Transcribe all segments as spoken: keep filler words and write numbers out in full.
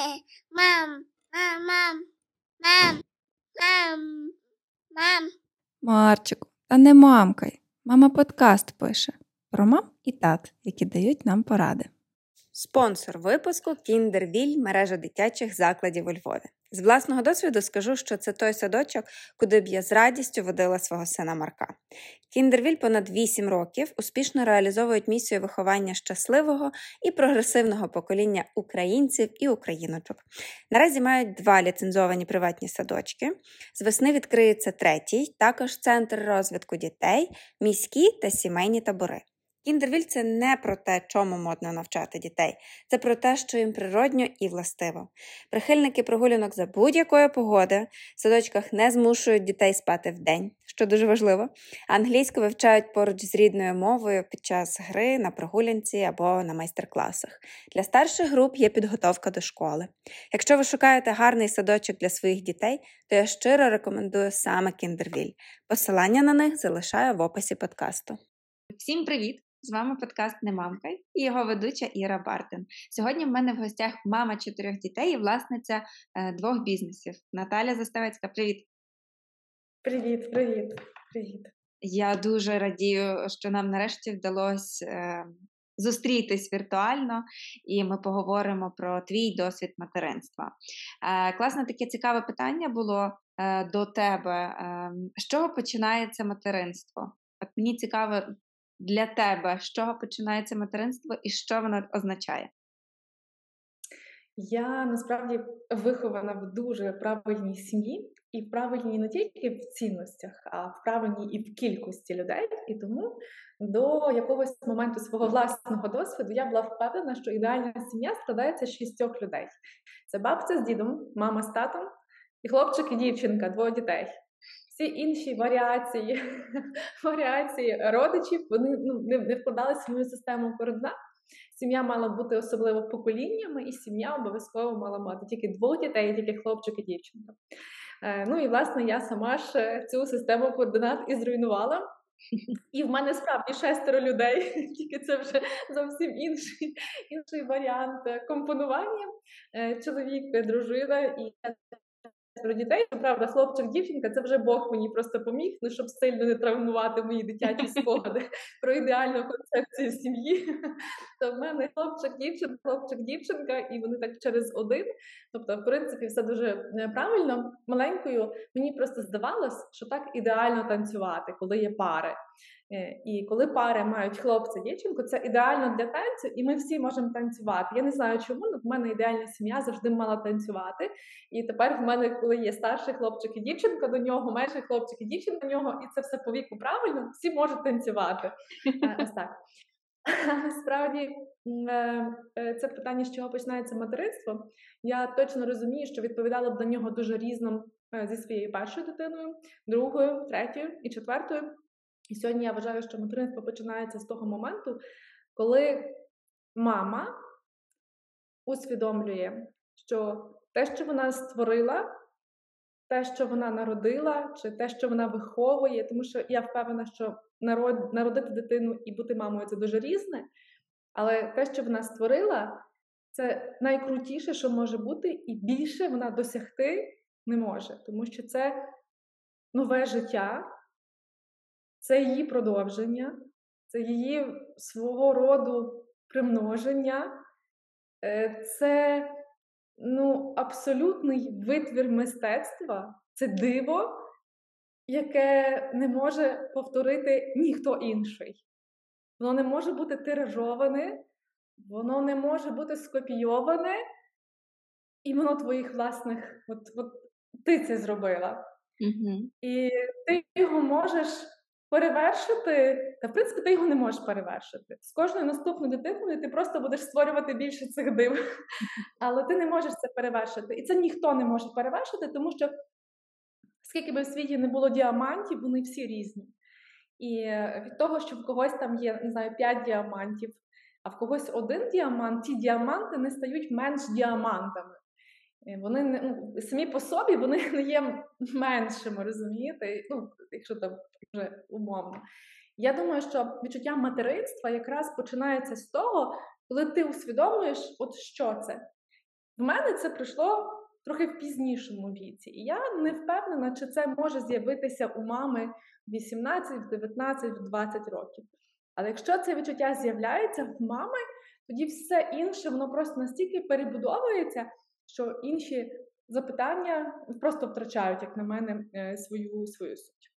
Мам, мам, мам, мам, мам, мам. Марчику, та не мамкай. Мама подкаст пише про мам і тат, які дають нам поради. Спонсор випуску – Кіндервіль, мережа дитячих закладів у Львові. З власного досвіду скажу, що це той садочок, куди б я з радістю водила свого сина Марка. Кіндервіль понад вісім років успішно реалізовують місію виховання щасливого і прогресивного покоління українців і україночок. Наразі мають два ліцензовані приватні садочки. З весни відкриється третій, також центр розвитку дітей, міські та сімейні табори. Кіндервіль – це не про те, чому модно навчати дітей. Це про те, що їм природньо і властиво. Прихильники прогулянок за будь-якої погоди в садочках не змушують дітей спати вдень, що дуже важливо. Англійську вивчають поруч з рідною мовою під час гри, на прогулянці або на майстер-класах. Для старших груп є підготовка до школи. Якщо ви шукаєте гарний садочок для своїх дітей, то я щиро рекомендую саме Кіндервіль. Посилання на них залишаю в описі подкасту. Всім привіт! З вами подкаст «Не мамкай» і його ведуча Іра Бартин. Сьогодні в мене в гостях мама чотирьох дітей і власниця е, двох бізнесів. Наталя Заставецька, привіт! Привіт, привіт, привіт! Я дуже радію, що нам нарешті вдалося е, зустрітись віртуально, і ми поговоримо про твій досвід материнства. Е, класне таке цікаве питання було е, до тебе. Е, з чого починається материнство? От мені цікаво, для тебе, з чого починається материнство і що воно означає? Я, насправді, вихована в дуже правильній сім'ї, і правильній не тільки в цінностях, а в правильній і в кількості людей. І тому до якогось моменту свого власного досвіду я була впевнена, що ідеальна сім'я складається з шістьох людей. Це бабця з дідом, мама з татом, і хлопчик, і дівчинка, двоє дітей. Всі інші варіації, варіації родичів, вони ну, не, не вкладалися в мою систему координат. Сім'я мала бути особливо поколіннями, і сім'я обов'язково мала мати тільки двох дітей, тільки хлопчик і дівчинка. Е, ну і, власне, я сама ж цю систему координат і зруйнувала. І в мене справді шестеро людей, тільки це вже зовсім інший, інший варіант компонування. Е, чоловік, дружина і... про дітей, правда, хлопчик, дівчинка, це вже Бог мені просто поміг, ну, щоб сильно не травмувати мої дитячі спогади про ідеальну концепцію сім'ї. То в мене хлопчик, дівчинка, хлопчик, дівчинка, і вони так через один. Тобто, в принципі, все дуже правильно. Маленькою мені просто здавалось, що так ідеально танцювати, коли є пари. І коли пари мають хлопця, дівчинку, це ідеально для танцю, і ми всі можемо танцювати. Я не знаю, чому, але в мене ідеальна сім'я завжди мала танцювати. І тепер в мене, коли є старший хлопчик і дівчинка до нього, менший хлопчик і дівчинка до нього, і це все по віку правильно, всі можуть танцювати. Ось так. Справді, це питання, з чого починається материнство. Я точно розумію, що відповідала б на нього дуже різним зі своєю першою дитиною, другою, третьою і четвертою. І сьогодні я вважаю, що материнство починається з того моменту, коли мама усвідомлює, що те, що вона створила, те, що вона народила, чи те, що вона виховує, тому що я впевнена, що народ, народити дитину і бути мамою – це дуже різне, але те, що вона створила, це найкрутіше, що може бути, і більше вона досягти не може, тому що це нове життя, це її продовження, це її свого роду примноження, це ну, абсолютний витвір мистецтва, це диво, яке не може повторити ніхто інший. Воно не може бути тиражоване, воно не може бути скопійоване, іменно твоїх власних, от, от ти це зробила. Mm-hmm. І ти його можеш перевершити, та в принципі ти його не можеш перевершити. З кожною наступною дитиною ти просто будеш створювати більше цих див. Але ти не можеш це перевершити. І це ніхто не може перевершити, тому що скільки би в світі не було діамантів, вони всі різні. І від того, що в когось там є, не знаю, п'ять діамантів, а в когось один діамант, ті діаманти не стають менш діамантами. Вони не, самі по собі вони не є меншими, розумієте? Ну, якщо там вже умовно. Я думаю, що відчуття материнства якраз починається з того, коли ти усвідомлюєш, от що це. В мене це прийшло трохи в пізнішому віці. І я не впевнена, чи це може з'явитися у мами в вісімнадцять, в дев'ятнадцять, в двадцять років. Але якщо це відчуття з'являється в мами, тоді все інше, воно просто настільки перебудовується, що інші запитання просто втрачають, як на мене, свою, свою суть.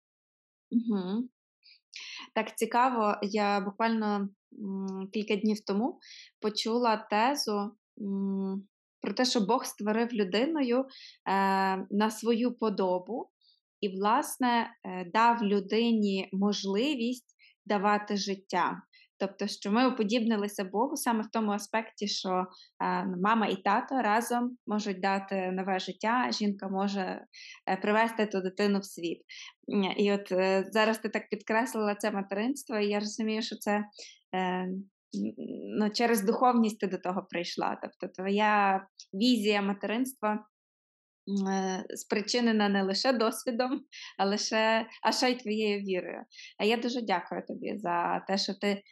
Угу. Так цікаво, я буквально м, кілька днів тому почула тезу м, про те, що Бог створив людиною е, на свою подобу і, власне, е, дав людині можливість давати життя. Тобто, що ми уподібнилися Богу саме в тому аспекті, що е, мама і тато разом можуть дати нове життя, жінка може е, привести ту дитину в світ. І от е, зараз ти так підкреслила це материнство, і я розумію, що це е, ну, через духовність ти до того прийшла. Тобто твоя візія материнства спричинена не лише досвідом, а, лише, а ще й твоєю вірою. А я дуже дякую тобі за те, що ти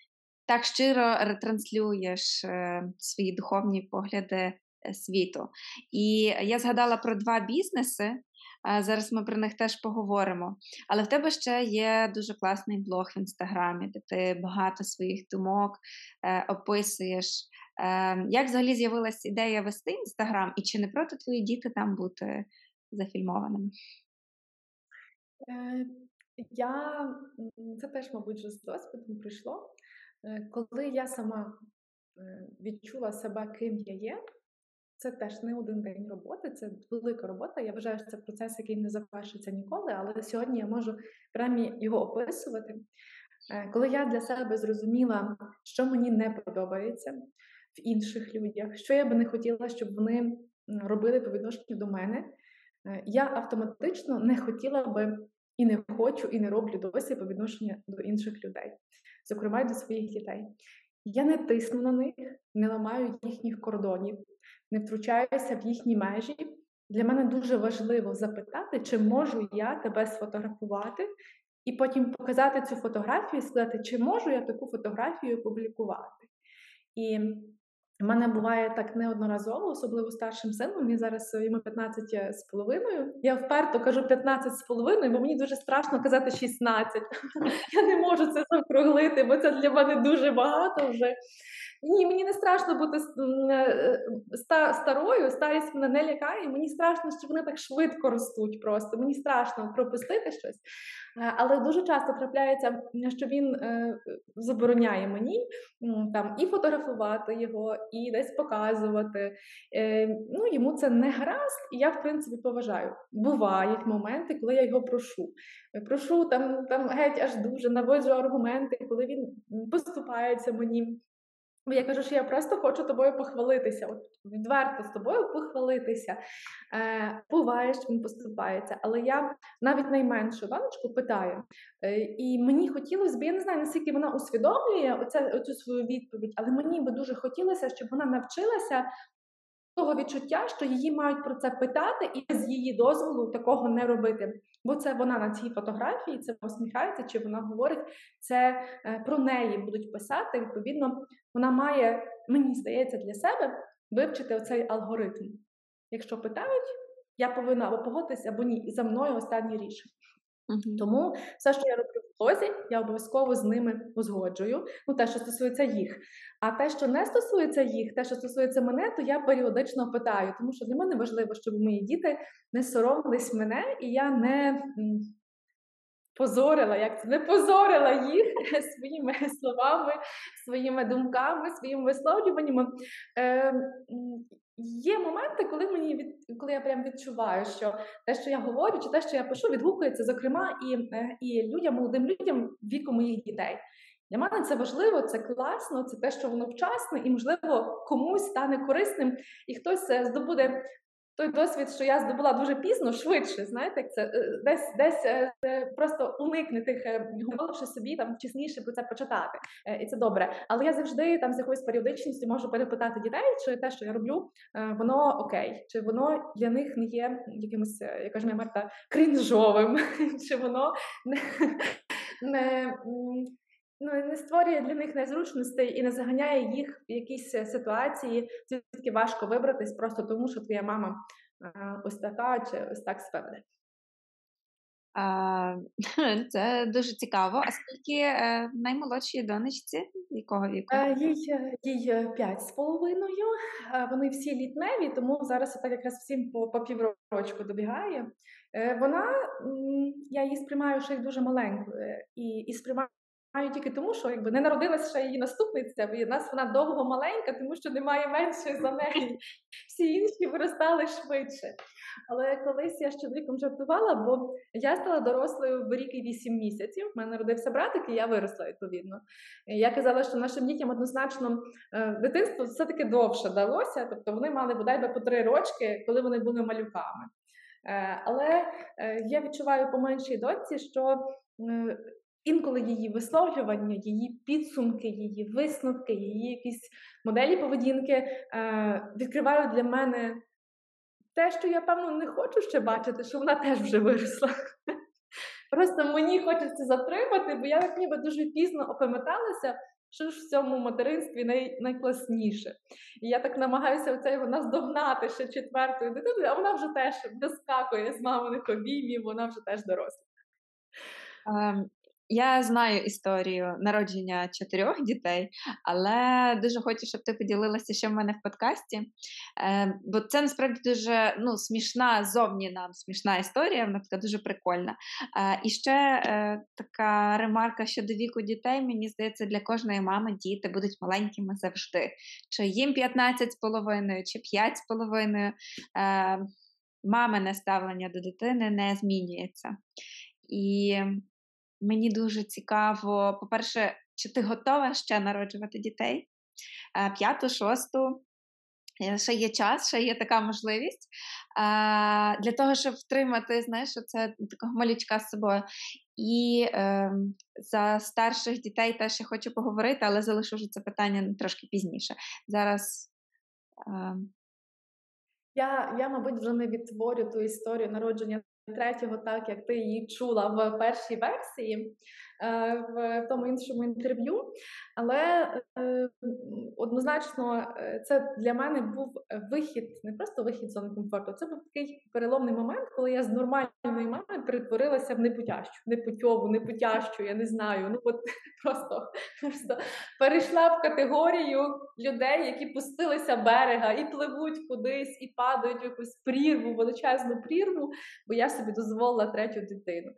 так щиро ретранслюєш свої духовні погляди світу. І я згадала про два бізнеси, зараз ми про них теж поговоримо. Але в тебе ще є дуже класний блог в Інстаграмі, де ти багато своїх думок описуєш. Як взагалі з'явилась ідея вести Інстаграм, і чи не проти твої діти там бути зафільмованими? Я... Це теж, мабуть, вже з досвідом прийшло. Коли я сама відчула себе, ким я є, це теж не один день роботи, це велика робота. Я вважаю, що це процес, який не завершиться ніколи, але сьогодні я можу прямо його описувати. Коли я для себе зрозуміла, що мені не подобається в інших людях, що я би не хотіла, щоб вони робили по відношенню до мене, я автоматично не хотіла би і не хочу, і не роблю досі по відношенню до інших людей, зокрема й до своїх дітей. Я не тисну на них, не ламаю їхніх кордонів, не втручаюся в їхні межі. Для мене дуже важливо запитати, чи можу я тебе сфотографувати, і потім показати цю фотографію і сказати, чи можу я таку фотографію публікувати. І в мене буває так неодноразово, особливо старшим сином, він зараз йому п'ятнадцять з половиною. Я вперто кажу п'ятнадцять з половиною, бо мені дуже страшно казати шістнадцять. Я не можу це закруглити, бо це для мене дуже багато вже. Ні, мені не страшно бути старою, старість мене не лякає, мені страшно, що вони так швидко ростуть просто, мені страшно пропустити щось. Але дуже часто трапляється, що він забороняє мені там і фотографувати його, і десь показувати. Ну, йому це не гаразд, і я, в принципі, поважаю. Бувають моменти, коли я його прошу. Прошу, там, там геть аж дуже, наводжу аргументи, коли він поступається мені. Я кажу, що я просто хочу тобою похвалитися, от відверто з тобою похвалитися. Е, буває, що він поступається, але я навіть найменшу донечку питаю. Е, і мені хотілося б, я не знаю, наскільки вона усвідомлює оце, оцю свою відповідь, але мені би дуже хотілося, щоб вона навчилася того відчуття, що її мають про це питати і з її дозволу такого не робити. Бо це вона на цій фотографії, це посміхається, чи вона говорить, це про неї будуть писати, відповідно, вона має, мені здається, для себе вивчити оцей алгоритм. Якщо питають, я повинна або погодитися, або ні, і за мною останнє рішення. Uh-huh. Тому все, що я роблю в блозі, я обов'язково з ними узгоджую, ну, те, що стосується їх. А те, що не стосується їх, те, що стосується мене, то я періодично питаю, тому що для мене важливо, щоб мої діти не соромились мене, і я не позорила, як це, не позорила їх своїми словами, своїми думками, своїм висловлюванням. Е, Є моменти, коли мені від коли я прям відчуваю, що те, що я говорю, чи те, що я пишу, відгукується, зокрема, і, і людям, молодим людям віку моїх дітей. Для мене це важливо, це класно, це те, що воно вчасне, і, можливо, комусь стане корисним, і хтось здобуде той досвід, що я здобула дуже пізно, швидше, знаєте, як це десь десь просто уникне тих, говоривши собі там чесніше про це почитати, і це добре. Але я завжди там з якоюсь періодичністю можу перепитати дітей, чи те, що я роблю, воно окей, чи воно для них не є якимось, як каже моя Марта, крінжовим, чи воно не, не ну, не створює для них незручностей і не заганяє їх в якісь ситуації, звідки важко вибратись просто тому, що твоя мама ось така чи ось так спевне. Це дуже цікаво. А скільки наймолодшій донечці? Якого віку? Їй, їй п'ять з половиною. Вони всі літневі, тому зараз так якраз всім по, по піврочку добігає. Вона, я її сприймаю ще й дуже маленькою. І, і сприймаю тільки тому, що якби не народилася ще її наступниця, бо в нас вона довго маленька, тому що немає меншої за неї. Всі інші виростали швидше. Але колись я з чоловіком жартувала, бо я стала дорослою в рік і вісім місяців. У мене народився братик, і я виросла, відповідно. Я казала, що нашим дітям однозначно дитинство все-таки довше далося, тобто вони мали, бодай би, по три рочки, коли вони були малюками. Але я відчуваю по меншій доньці, що інколи її висловлювання, її підсумки, її висновки, її якісь моделі поведінки відкривають для мене те, що я, певно, не хочу ще бачити, що вона теж вже виросла. Просто мені хочеться затримати, бо я ніби дуже пізно опам'яталася, що ж в цьому материнстві най, найкласніше. І я так намагаюся оце його наздогнати ще четвертою дитиною, а вона вже теж доскакує з маминих обіймів, вона вже теж доросла. Я знаю історію народження чотирьох дітей, але дуже хочу, щоб ти поділилася, що в мене в подкасті. Е, бо це насправді дуже ну, смішна, зовні нам смішна історія, вона така дуже прикольна. Е, і ще е, така ремарка щодо віку дітей, мені здається, для кожної мами діти будуть маленькими завжди. Чи їм п'ятнадцять з половиною, чи п'ять з половиною. Е, мамине ставлення до дитини не змінюється. І мені дуже цікаво, по-перше, чи ти готова ще народжувати дітей? П'яту, шосту, ще є час, ще є така можливість для того, щоб втримати, знаєш, оце такого малючка з собою. І е, за старших дітей теж я хочу поговорити, але залишу вже це питання трошки пізніше. Зараз... Е... Я, я, мабуть, вже не відтворю ту історію народження третього, так як ти її чула в першій версії, в тому іншому інтерв'ю, але однозначно це для мене був вихід, не просто вихід з зони комфорту, це був такий переломний момент, коли я з нормальної мами перетворилася в непутящу, непутьову, непутящу, я не знаю, ну от просто, просто перейшла в категорію людей, які пустилися берега і пливуть кудись, і падають в якусь прірву, величезну прірву, бо я собі дозволила третю дитину.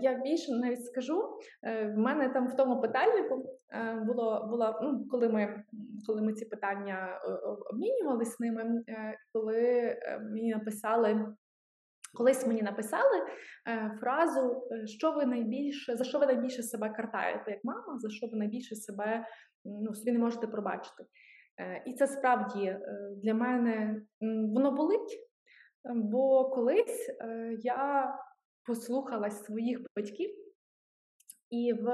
Я більше навіть скажу, в мене там в тому питальнику було, була, ну, коли ми, коли ми ці питання обмінювалися ними, коли мені написали, колись мені написали фразу, що ви найбільше, за що ви найбільше себе картаєте як мама, за що ви найбільше себе, ну, собі не можете пробачити. І це справді для мене воно болить, бо колись я послухалась своїх батьків, і в,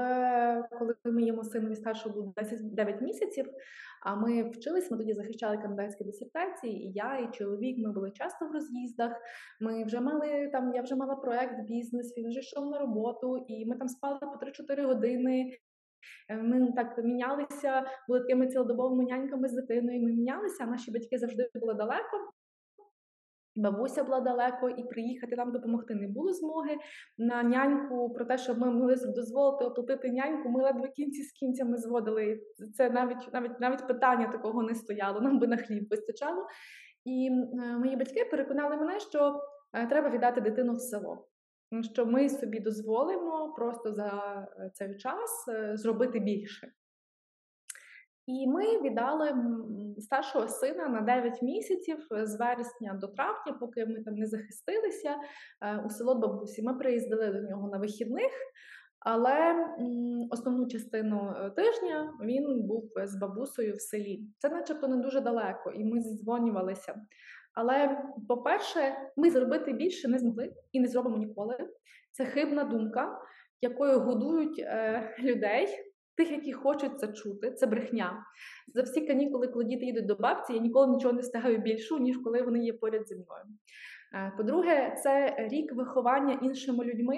коли моєму сину старшому було дев'ять місяців, а ми вчились, ми тоді захищали кандидатські дисертації, і я, і чоловік, ми були часто в роз'їздах, ми вже мали, там, я вже мала проєкт, бізнес, він вже йшов на роботу, і ми там спали по три-чотири години, ми так мінялися, були такими цілодобовими няньками з дитиною, ми мінялися, наші батьки завжди були далеко, бабуся була далеко, і приїхати нам допомогти не було змоги. На няньку, про те, що ми могли дозволити оплатити няньку, ми ледве кінці з кінцями зводили. Це навіть, навіть, навіть питання такого не стояло, нам би на хліб вистачало. І е, мої батьки переконали мене, що е, треба віддати дитину в село. Що ми собі дозволимо просто за цей час е, зробити більше. І ми віддали старшого сина на дев'ять місяців з вересня до травня, поки ми там не захистилися, у село бабусі. Ми приїздили до нього на вихідних, але основну частину тижня він був з бабусею в селі. Це начебто не дуже далеко, і ми зідзвонювалися. Але, по-перше, ми зробити більше не змогли і не зробимо ніколи. Це хибна думка, якою годують е, людей, тих, які хочуть це чути, це брехня. За всі канікули, коли діти їдуть до бабці, я ніколи нічого не встигаю більшу, ніж коли вони є поряд зі мною. По-друге, це рік виховання іншими людьми,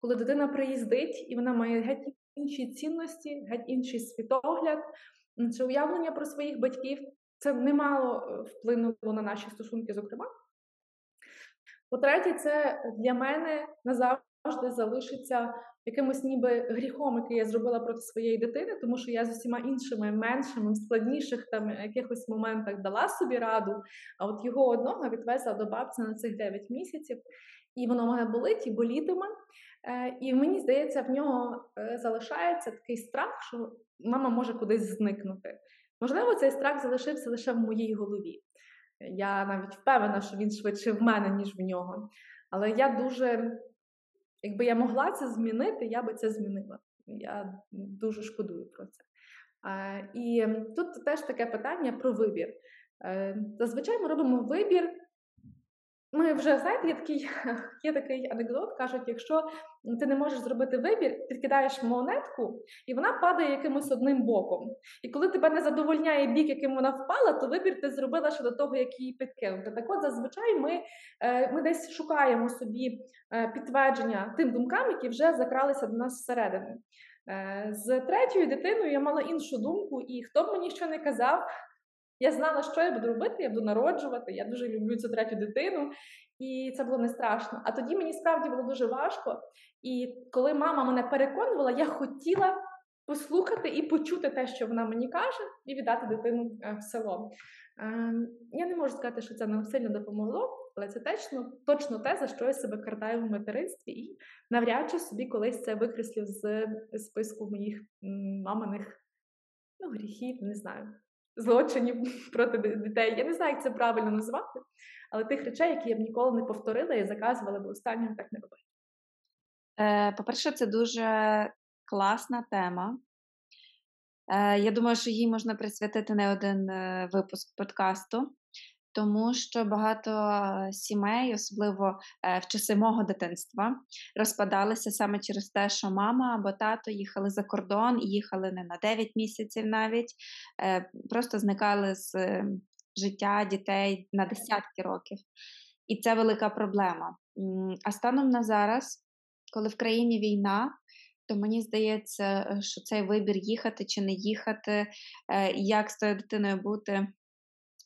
коли дитина приїздить, і вона має геть інші цінності, геть інший світогляд, чи уявлення про своїх батьків. Це немало вплинуло на наші стосунки, зокрема. По-третє, це для мене назавжди залишиться якимось ніби гріхом, який я зробила проти своєї дитини, тому що я з усіма іншими, меншими, складніших там якихось моментах дала собі раду, а от його одного відвезла до бабці на цих дев'ять місяців, і воно в мене болить і болітиме. І мені здається, в нього залишається такий страх, що мама може кудись зникнути. Можливо, цей страх залишився лише в моїй голові. Я навіть впевнена, що він швидше в мене, ніж в нього. Але я дуже, якби я могла це змінити, я би це змінила. Я дуже шкодую про це. І тут теж таке питання про вибір. Зазвичай ми робимо вибір. Ми вже, знаєте, є такий, є такий анекдот, кажуть, якщо ти не можеш зробити вибір, підкидаєш монетку, і вона падає якимось одним боком. І коли тебе не задовольняє бік, яким вона впала, то вибір ти зробила ще до того, як її підкинути. Так от, зазвичай ми, ми десь шукаємо собі підтвердження тим думкам, які вже закралися до нас всередину. З третьою дитиною я мала іншу думку, і хто б мені що не казав, я знала, що я буду робити, я буду народжувати, я дуже люблю цю третю дитину, і це було не страшно. А тоді мені справді було дуже важко, і коли мама мене переконувала, я хотіла послухати і почути те, що вона мені каже, і віддати дитину в село. Я не можу сказати, що це нам сильно допомогло, але це точно, точно те, за що я себе картаю в материнстві, і навряд чи собі колись це викреслю з списку моїх маминих ну, гріхів, не знаю. Злочинів проти дітей. Я не знаю, як це правильно називати, але тих речей, які я б ніколи не повторила і заказувала б останнім, так не робити. Е, по-перше, це дуже класна тема. Е, я думаю, що їй можна присвятити не один е, випуск подкасту, тому що багато сімей, особливо е, в часи мого дитинства, розпадалися саме через те, що мама або тато їхали за кордон, їхали не на дев'ять місяців навіть, е, просто зникали з е, життя дітей на десятки років. І це велика проблема. А станом на зараз, коли в країні війна, то мені здається, що цей вибір їхати чи не їхати, е, як з тою дитиною бути,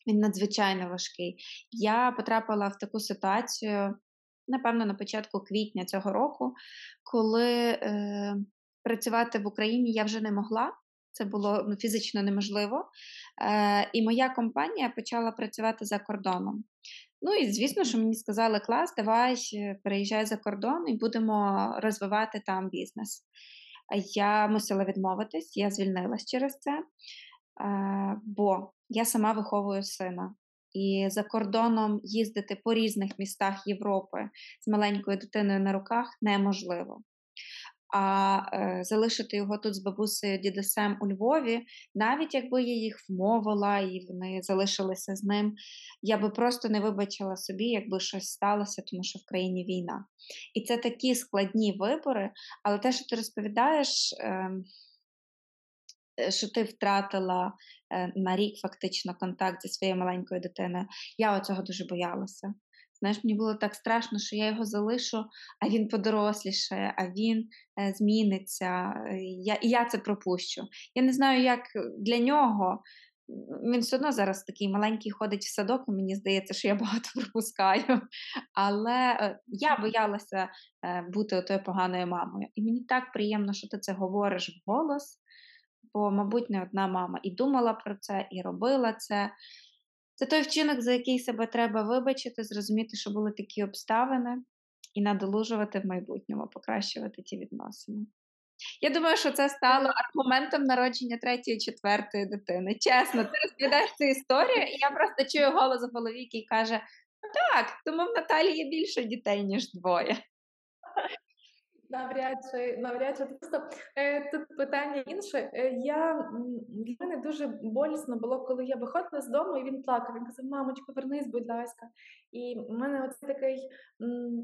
він надзвичайно важкий. Я потрапила в таку ситуацію, напевно, на початку квітня цього року, коли е, працювати в Україні я вже не могла, це було ну, фізично неможливо, е, і моя компанія почала працювати за кордоном. Ну і, звісно, що мені сказали, клас, давай, переїжджай за кордон і будемо розвивати там бізнес. Я мусила відмовитись, я звільнилась через це, е, бо... Я сама виховую сина, і за кордоном їздити по різних містах Європи з маленькою дитиною на руках неможливо. А е, залишити його тут з бабусею, дідусем у Львові, навіть якби я їх вмовила і вони залишилися з ним, я би просто не вибачила собі, якби щось сталося, тому що в країні війна. І це такі складні вибори, але те, що ти розповідаєш... Е, що ти втратила на рік фактично контакт зі своєю маленькою дитиною. Я оцього дуже боялася. Знаєш, мені було так страшно, що я його залишу, а він подорослішає, а він зміниться. Я, і я це пропущу. Я не знаю, як для нього. Він все одно зараз такий маленький ходить в садок, і мені здається, що я багато пропускаю. Але я боялася бути отою поганою мамою. І мені так приємно, що ти це говориш вголос. Бо, мабуть, не одна мама і думала про це, і робила це. Це той вчинок, за який себе треба вибачити, зрозуміти, що були такі обставини, і надолужувати в майбутньому, покращувати ті відносини. Я думаю, що це стало аргументом народження третьої, четвертої дитини. Чесно, ти розповідаєш цю історію, і я просто чую голос в голові, який каже, ну так, тому в Наталі є більше дітей, ніж двоє. Навряд чи, навряд чи. Просто е, тут питання інше. Е, я, для мене дуже болісно було, коли я виходила з дому, і він плакав. Він казав, мамочко, вернись, будь ласка. І в мене оцей такий,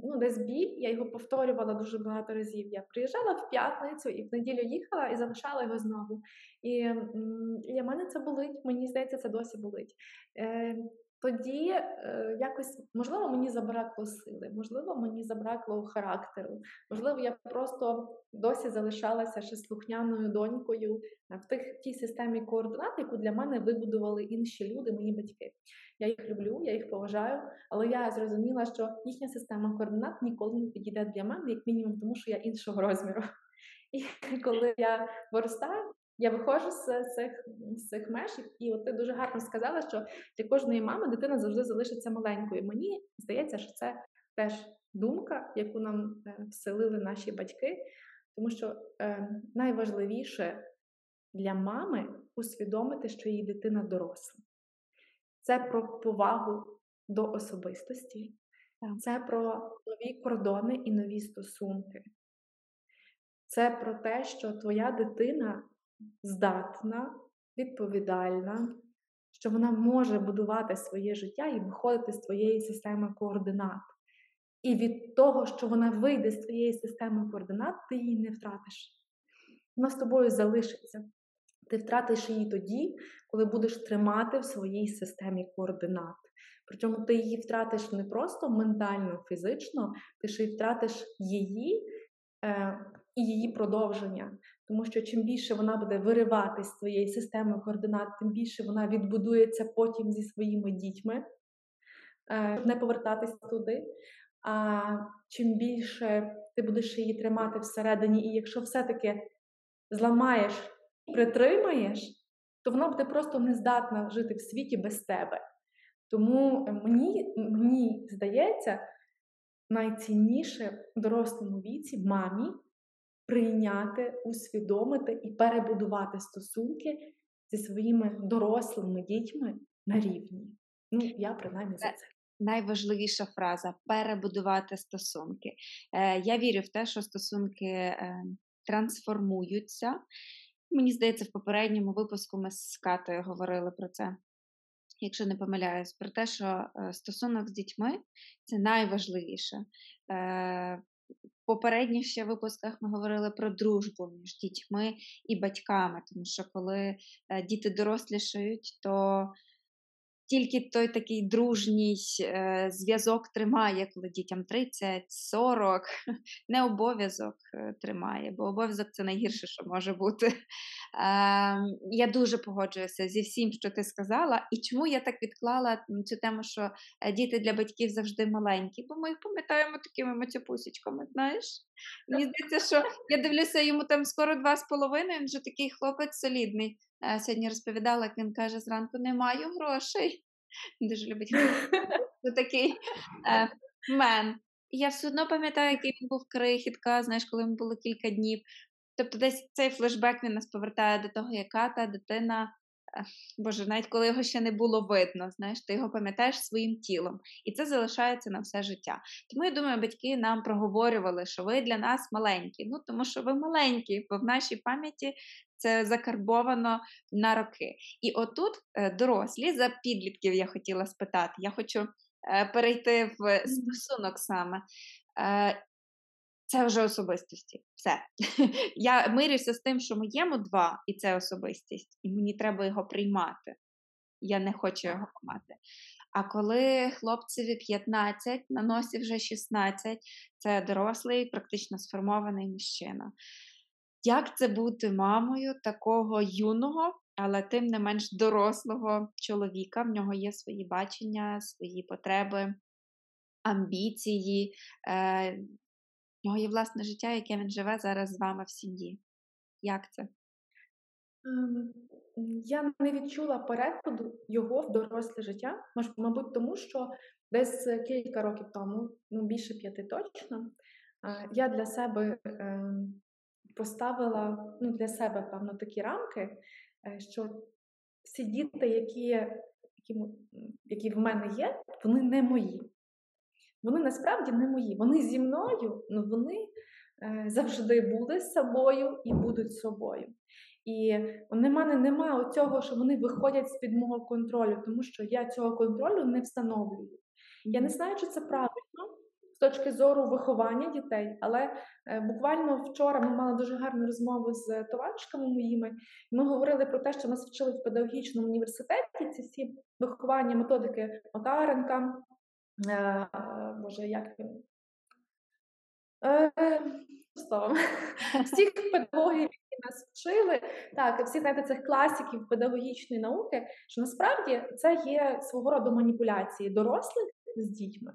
ну, десь біль, я його повторювала дуже багато разів. Я приїжджала в п'ятницю і в неділю їхала, і залишала його знову. І для мене це болить, мені здається, це досі болить. Е, тоді е, якось, можливо, мені забракло сили, можливо, мені забракло характеру, можливо, я просто досі залишалася ще слухняною донькою в тих, тій системі координат, яку для мене вибудували інші люди, мої батьки. Я їх люблю, я їх поважаю, але я зрозуміла, що їхня система координат ніколи не підійде для мене, як мінімум, тому що я іншого розміру. І коли я виростаю, я виходжу з цих, з цих меж, і от ти дуже гарно сказала, що для кожної мами дитина завжди залишиться маленькою. Мені здається, що це теж думка, яку нам вселили наші батьки, тому що е, найважливіше для мами усвідомити, що її дитина доросла. Це про повагу до особистості, це про нові кордони і нові стосунки. Це про те, що твоя дитина здатна, відповідальна, що вона може будувати своє життя і виходити з твоєї системи координат. І від того, що вона вийде з твоєї системи координат, ти її не втратиш. Вона з тобою залишиться. Ти втратиш її тоді, коли будеш тримати в своїй системі координат. Причому ти її втратиш не просто ментально, фізично, ти ще й втратиш її е, і її продовження. Тому що чим більше вона буде вириватись з твоєї системи координат, тим більше вона відбудується потім зі своїми дітьми, щоб не повертатись туди. А чим більше ти будеш її тримати всередині, і якщо все-таки зламаєш, притримаєш, то вона буде просто не здатна жити в світі без тебе. Тому мені, мені здається, найцінніше в дорослому віці мамі прийняти, усвідомити і перебудувати стосунки зі своїми дорослими дітьми на рівні. Ну, я принаймні за це. Найважливіша фраза – перебудувати стосунки. Е, я вірю в те, що стосунки е, трансформуються. Мені здається, в попередньому випуску ми з Катою говорили про це, якщо не помиляюсь, про те, що е, стосунок з дітьми – це найважливіше. Е, В попередніх ще випусках ми говорили про дружбу між дітьми і батьками, тому що коли діти дорослішають, то тільки той такий дружній зв'язок тримає, коли дітям тридцять, сорок, не обов'язок тримає, бо обов'язок – це найгірше, що може бути. Я дуже погоджуюся зі всім, що ти сказала, і чому я так відклала цю тему, що діти для батьків завжди маленькі, бо ми їх пам'ятаємо такими мацюпусічками, знаєш? Мені здається, що я дивлюся, йому там скоро два з половиною, він вже такий хлопець солідний. Сьогодні розповідала, як він каже зранку, не маю грошей. Він дуже любить такий мен. І я все одно пам'ятаю, який він був крихітка, знаєш, коли йому було кілька днів. Тобто десь цей флешбек він нас повертає до того, яка та дитина, боже, навіть коли його ще не було видно, знаєш, ти його пам'ятаєш своїм тілом. І це залишається на все життя. Тому, я думаю, батьки нам проговорювали, що ви для нас маленькі. Ну, тому що ви маленькі, бо в нашій пам'яті це закарбовано на роки. І отут дорослі, за підлітків я хотіла спитати, я хочу перейти в стосунок саме. Це вже особистості. Все. Я мирюся з тим, що моєму два, і це особистість. І мені треба його приймати. Я не хочу його мати. А коли хлопцеві п'ятнадцять, на носі вже шістнадцять, це дорослий, практично сформований мужчина. Як це бути мамою такого юного, але тим не менш дорослого чоловіка? В нього є свої бачення, свої потреби, амбіції, е- в нього є власне життя, яке він живе зараз з вами в сім'ї. Як це? Я не відчула переходу його в доросле життя, мабуть, тому що десь кілька років тому, ну більше п'яти точно, я для себе поставила, ну для себе, певно, такі рамки, що всі діти, які, які, які в мене є, вони не мої. Вони насправді не мої. Вони зі мною, але вони е, завжди були собою і будуть собою. І в мене немає оцього, що вони виходять з-під мого контролю, тому що я цього контролю не встановлюю. Я не знаю, чи це правильно, з точки зору виховання дітей, але буквально вчора ми мали дуже гарну розмову з товаришками моїми, ми говорили про те, що нас вчили в педагогічному університеті, ці всі виховання, методики Макаренка, е, може, як він? Е, словом, всіх педагогів, нас вчили, так, всі, знаєте, цих класиків педагогічної науки, що насправді це є свого роду маніпуляції дорослих з дітьми.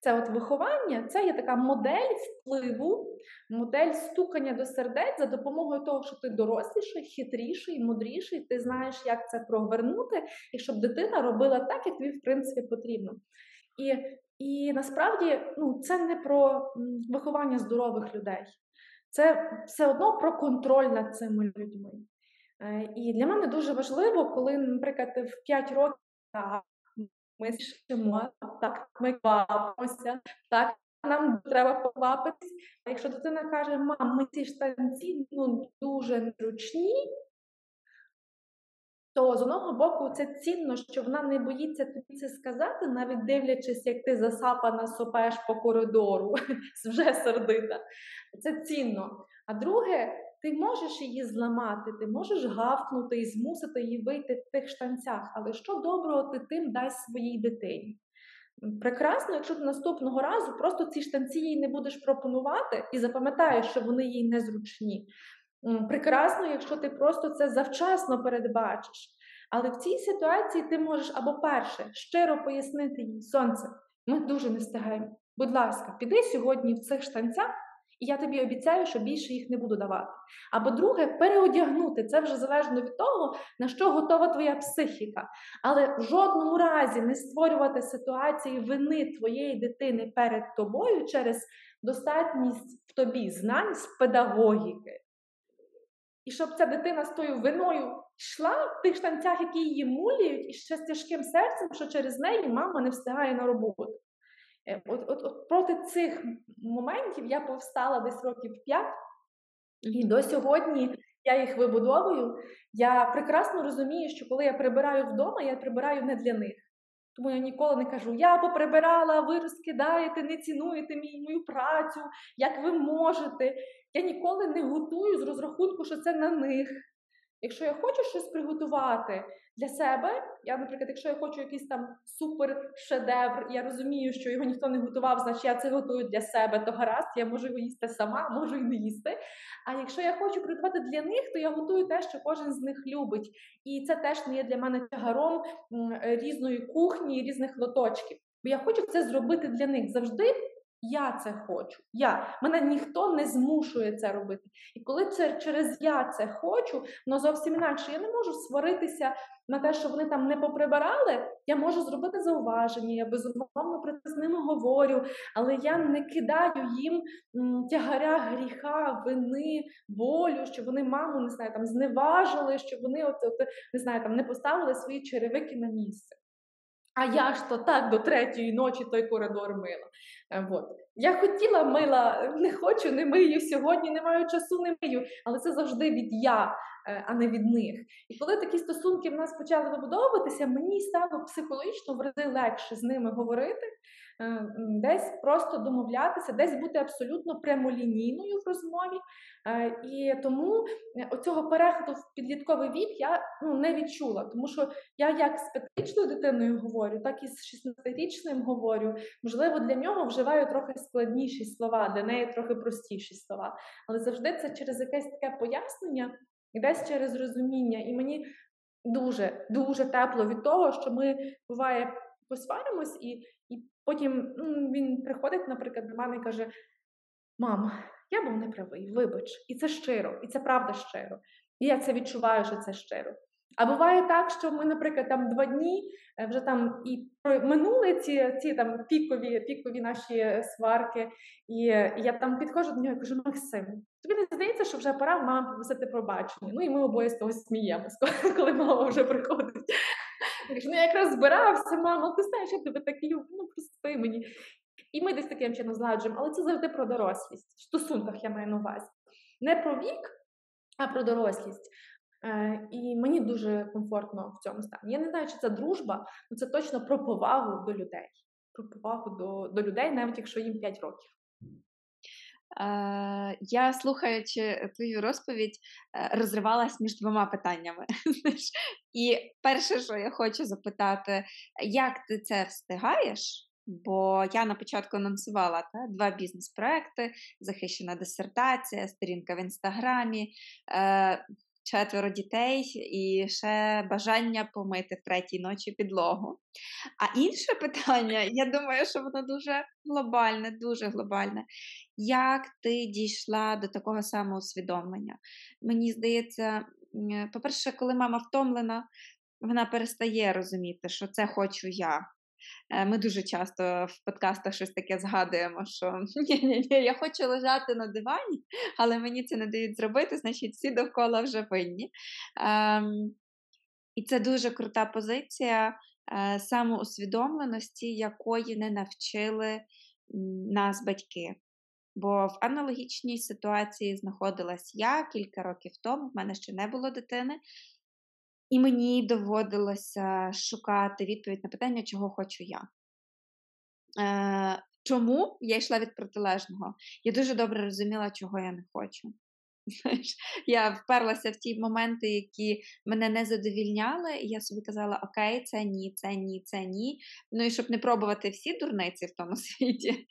Це от виховання, це є така модель впливу, модель стукання до сердець за допомогою того, що ти доросліший, хитріший, мудріший, ти знаєш, як це провернути, і щоб дитина робила так, як тобі, в принципі, потрібно. І, і насправді, ну, це не про виховання здорових людей. Це все одно про контроль над цими людьми. І для мене дуже важливо, коли, наприклад, в п'ять років ми спішимо, так ми квапимося, так нам треба поквапитись. А якщо дитина каже, мам, ми ці штанці ну, дуже незручні, то з одного боку це цінно, що вона не боїться тобі це сказати, навіть дивлячись, як ти засапана сопеш по коридору, вже сердита. Це цінно. А друге, ти можеш її зламати, ти можеш гавкнути і змусити її вийти в тих штанцях, але що доброго ти тим дасть своїй дитині? Прекрасно, якщо ти наступного разу просто ці штанці їй не будеш пропонувати і запам'ятаєш, що вони їй незручні. Прекрасно, якщо ти просто це завчасно передбачиш. Але в цій ситуації ти можеш або перше, щиро пояснити їй, сонце, ми дуже не встигаємо. Будь ласка, піди сьогодні в цих штанцях, і я тобі обіцяю, що більше їх не буду давати. Або друге, переодягнути. Це вже залежно від того, на що готова твоя психіка. Але в жодному разі не створювати ситуації вини твоєї дитини перед тобою через достатність в тобі знань з педагогіки. І щоб ця дитина з тою виною йшла в тих штанцях, які її муляють, і ще з тяжким серцем, що через неї мама не встигає на роботу. От, от, от проти цих моментів я повстала десь років п'ять, і до сьогодні я їх вибудовую. Я прекрасно розумію, що коли я прибираю вдома, я прибираю не для них. Тому я ніколи не кажу, я поприбирала, ви розкидаєте, не цінуєте мій, мою працю, як ви можете. Я ніколи не готую з розрахунку, що це на них. Якщо я хочу щось приготувати для себе, я, наприклад, якщо я хочу якийсь там супер-шедевр, я розумію, що його ніхто не готував, значить я це готую для себе, то гаразд, я можу його їсти сама, можу і не їсти. А якщо я хочу приготувати для них, то я готую те, що кожен з них любить. І це теж не є для мене тягаром різної кухні, різних лоточків. Бо я хочу це зробити для них завжди. Я це хочу, я. Мене ніхто не змушує це робити. І коли це через я це хочу, ну зовсім інакше. Я не можу сваритися на те, що вони там не поприбирали. Я можу зробити зауваження, я безумовно про це з ними говорю, але я не кидаю їм тягаря гріха, вини, болю, що вони маму, не знаю, там зневажили, що вони от, от не знаю, там не поставили свої черевики на місце. А я ж то так до третьої ночі той коридор мила. От. Я хотіла мила, не хочу, не мию, сьогодні не маю часу, не мию. Але це завжди від я, а не від них. І коли такі стосунки в нас почали вибудовуватися, мені стало психологічно в рази легше з ними говорити, десь просто домовлятися, десь бути абсолютно прямолінійною в розмові. І тому оцього переходу в підлітковий вік я ну, не відчула, тому що я як з п'ятирічною дитиною говорю, так і з шістнадцятирічним говорю. Можливо, для нього вживаю трохи складніші слова, для неї трохи простіші слова. Але завжди це через якесь таке пояснення, і десь через розуміння. І мені дуже, дуже тепло від того, що ми, буває, посваримось, і, і потім ну, він приходить, наприклад, до мене і каже, мам, я був неправий, вибач. І це щиро, і це правда щиро. І я це відчуваю, що це щиро. А буває так, що ми, наприклад, там два дні вже там і минули ці, ці там пікові, пікові наші сварки, і я там підходжу до нього і кажу, Максим, тобі не здається, що вже пора мамі попросити пробачення? Ну і ми обоє з того сміємося, коли мама вже приходить. Я кажу, ну я якраз збирався, мама, ти знаєш, я тебе так люблю, ну прости мені. І ми десь таким чином згладжуємо, але це завжди про дорослість, в стосунках я маю на увазі. Не про вік, а про дорослість. І мені дуже комфортно в цьому стані. Я не знаю, чи це дружба, але це точно про повагу до людей, про повагу до, до людей, навіть якщо їм п'ять років. Я, слухаючи твою розповідь, розривалась між двома питаннями. І перше, що я хочу запитати, як ти це встигаєш? Бо я на початку анонсувала та, два бізнес-проекти, захищена дисертація, сторінка в Інстаграмі, е, четверо дітей і ще бажання помити в третій ночі підлогу. А інше питання, я думаю, що воно дуже глобальне, дуже глобальне. Як ти дійшла до такого самоусвідомлення? Мені здається, по-перше, коли мама втомлена, вона перестає розуміти, що це хочу я. Ми дуже часто в подкастах щось таке згадуємо, що ні-ні-ні, я хочу лежати на дивані, але мені це не дають зробити, значить всі довкола вже винні. Ем, і це дуже крута позиція е, самоусвідомленості, якої не навчили нас батьки. Бо в аналогічній ситуації знаходилась я кілька років тому, в мене ще не було дитини. І мені доводилося шукати відповідь на питання, чого хочу я. Е, чому я йшла від протилежного? Я дуже добре розуміла, чого я не хочу. Я вперлася в ті моменти, які мене не задовільняли, і я собі казала, окей, це ні, це ні, це ні. Ну і щоб не пробувати всі дурниці в тому світі,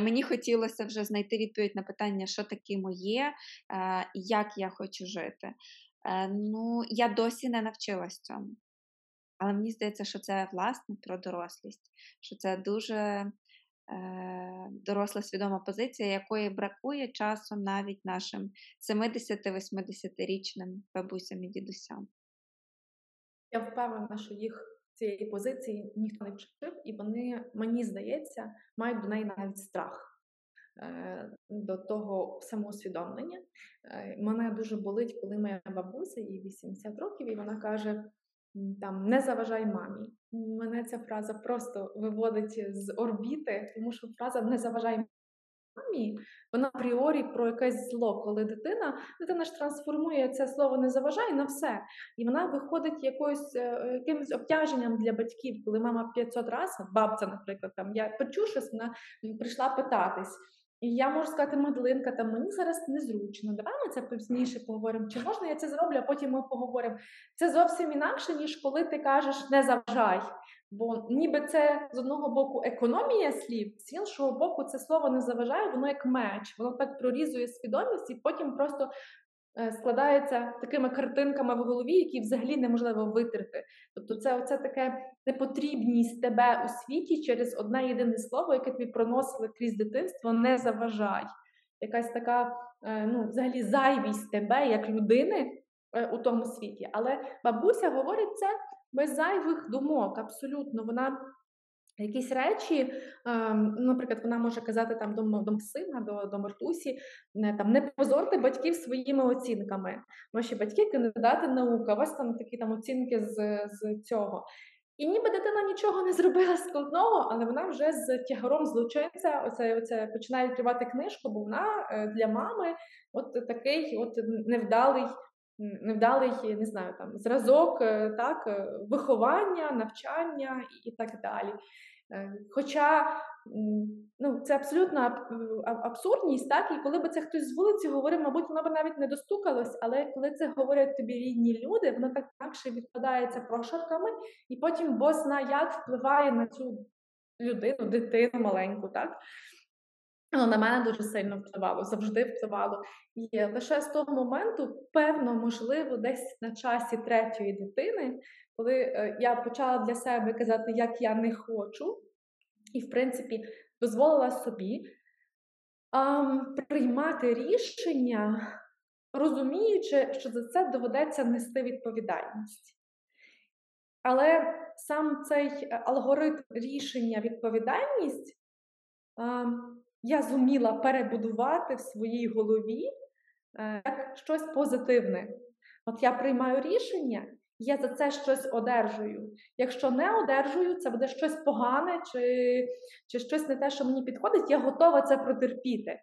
мені хотілося вже знайти відповідь на питання, що таке моє, як я хочу жити. Ну, я досі не навчилась цьому. Але мені здається, що це, власне, про дорослість. Що це дуже е, доросла свідома позиція, якої бракує часом навіть нашим семидесяти-восьмидесятирічним бабусям і дідусям. Я впевнена, що їх цієї позиції ніхто не вчив, і вони, мені здається, мають до неї навіть страх. До того самоусвідомлення. Мене дуже болить, коли моя бабуся, їй вісімдесят років, і вона каже, там, не заважай мамі. Мене ця фраза просто виводить з орбіти, тому що фраза «не заважай мамі», вона апріорі про якесь зло, коли дитина, дитина ж трансформує це слово «не заважай» на все. І вона виходить якоюсь, якимось обтяженням для батьків, коли мама п'ятсот разів, бабця, наприклад, там, я почу щось, вона прийшла питатись. І я можу сказати, Магдалинка, там мені зараз незручно, давай ми це пізніше поговоримо, чи можна я це зроблю, а потім ми поговоримо. Це зовсім інакше, ніж коли ти кажеш «не заважай». Бо ніби це, з одного боку, економія слів, з іншого боку, це слово «не заважай», воно як меч, воно так прорізує свідомість і потім просто складається такими картинками в голові, які взагалі неможливо витерти. Тобто це оце таке непотрібність тебе у світі через одне єдине слово, яке тобі проносили крізь дитинство, не заважай. Якась така, ну, взагалі зайвість тебе, як людини у тому світі. Але бабуся говорить це без зайвих думок, абсолютно. Вона якісь речі, наприклад, вона може казати там до, до сина, до, до Мартусі, не, там, не позорте батьків своїми оцінками. Ваші батьки кандидати наук, у вас там такі там, оцінки з, з цього. І ніби дитина нічого не зробила складного, але вона вже з тягаром злочинця оце, оце, починає відкривати книжку, бо вона для мами от такий от невдалий, невдалий, не знаю, там, зразок, так, виховання, навчання і, і так далі. Хоча, ну, це абсолютна абсурдність, так, і коли б це хтось з вулиці говорив, мабуть, вона б навіть не достукалась, але коли це говорять тобі рідні люди, воно так інакше відкладається прошарками, і потім бо зна як впливає на цю людину, дитину маленьку, так. Воно на мене дуже сильно впливало, завжди впливало. І лише з того моменту, певно, можливо, десь на часі третьої дитини, коли я почала для себе казати, як я не хочу, і, в принципі, дозволила собі ем, приймати рішення, розуміючи, що за це доведеться нести відповідальність. Але сам цей алгоритм рішення відповідальність ем, я зуміла перебудувати в своїй голові е, як щось позитивне. От я приймаю рішення, я за це щось одержую. Якщо не одержую, це буде щось погане чи, чи щось не те, що мені підходить, я готова це протерпіти.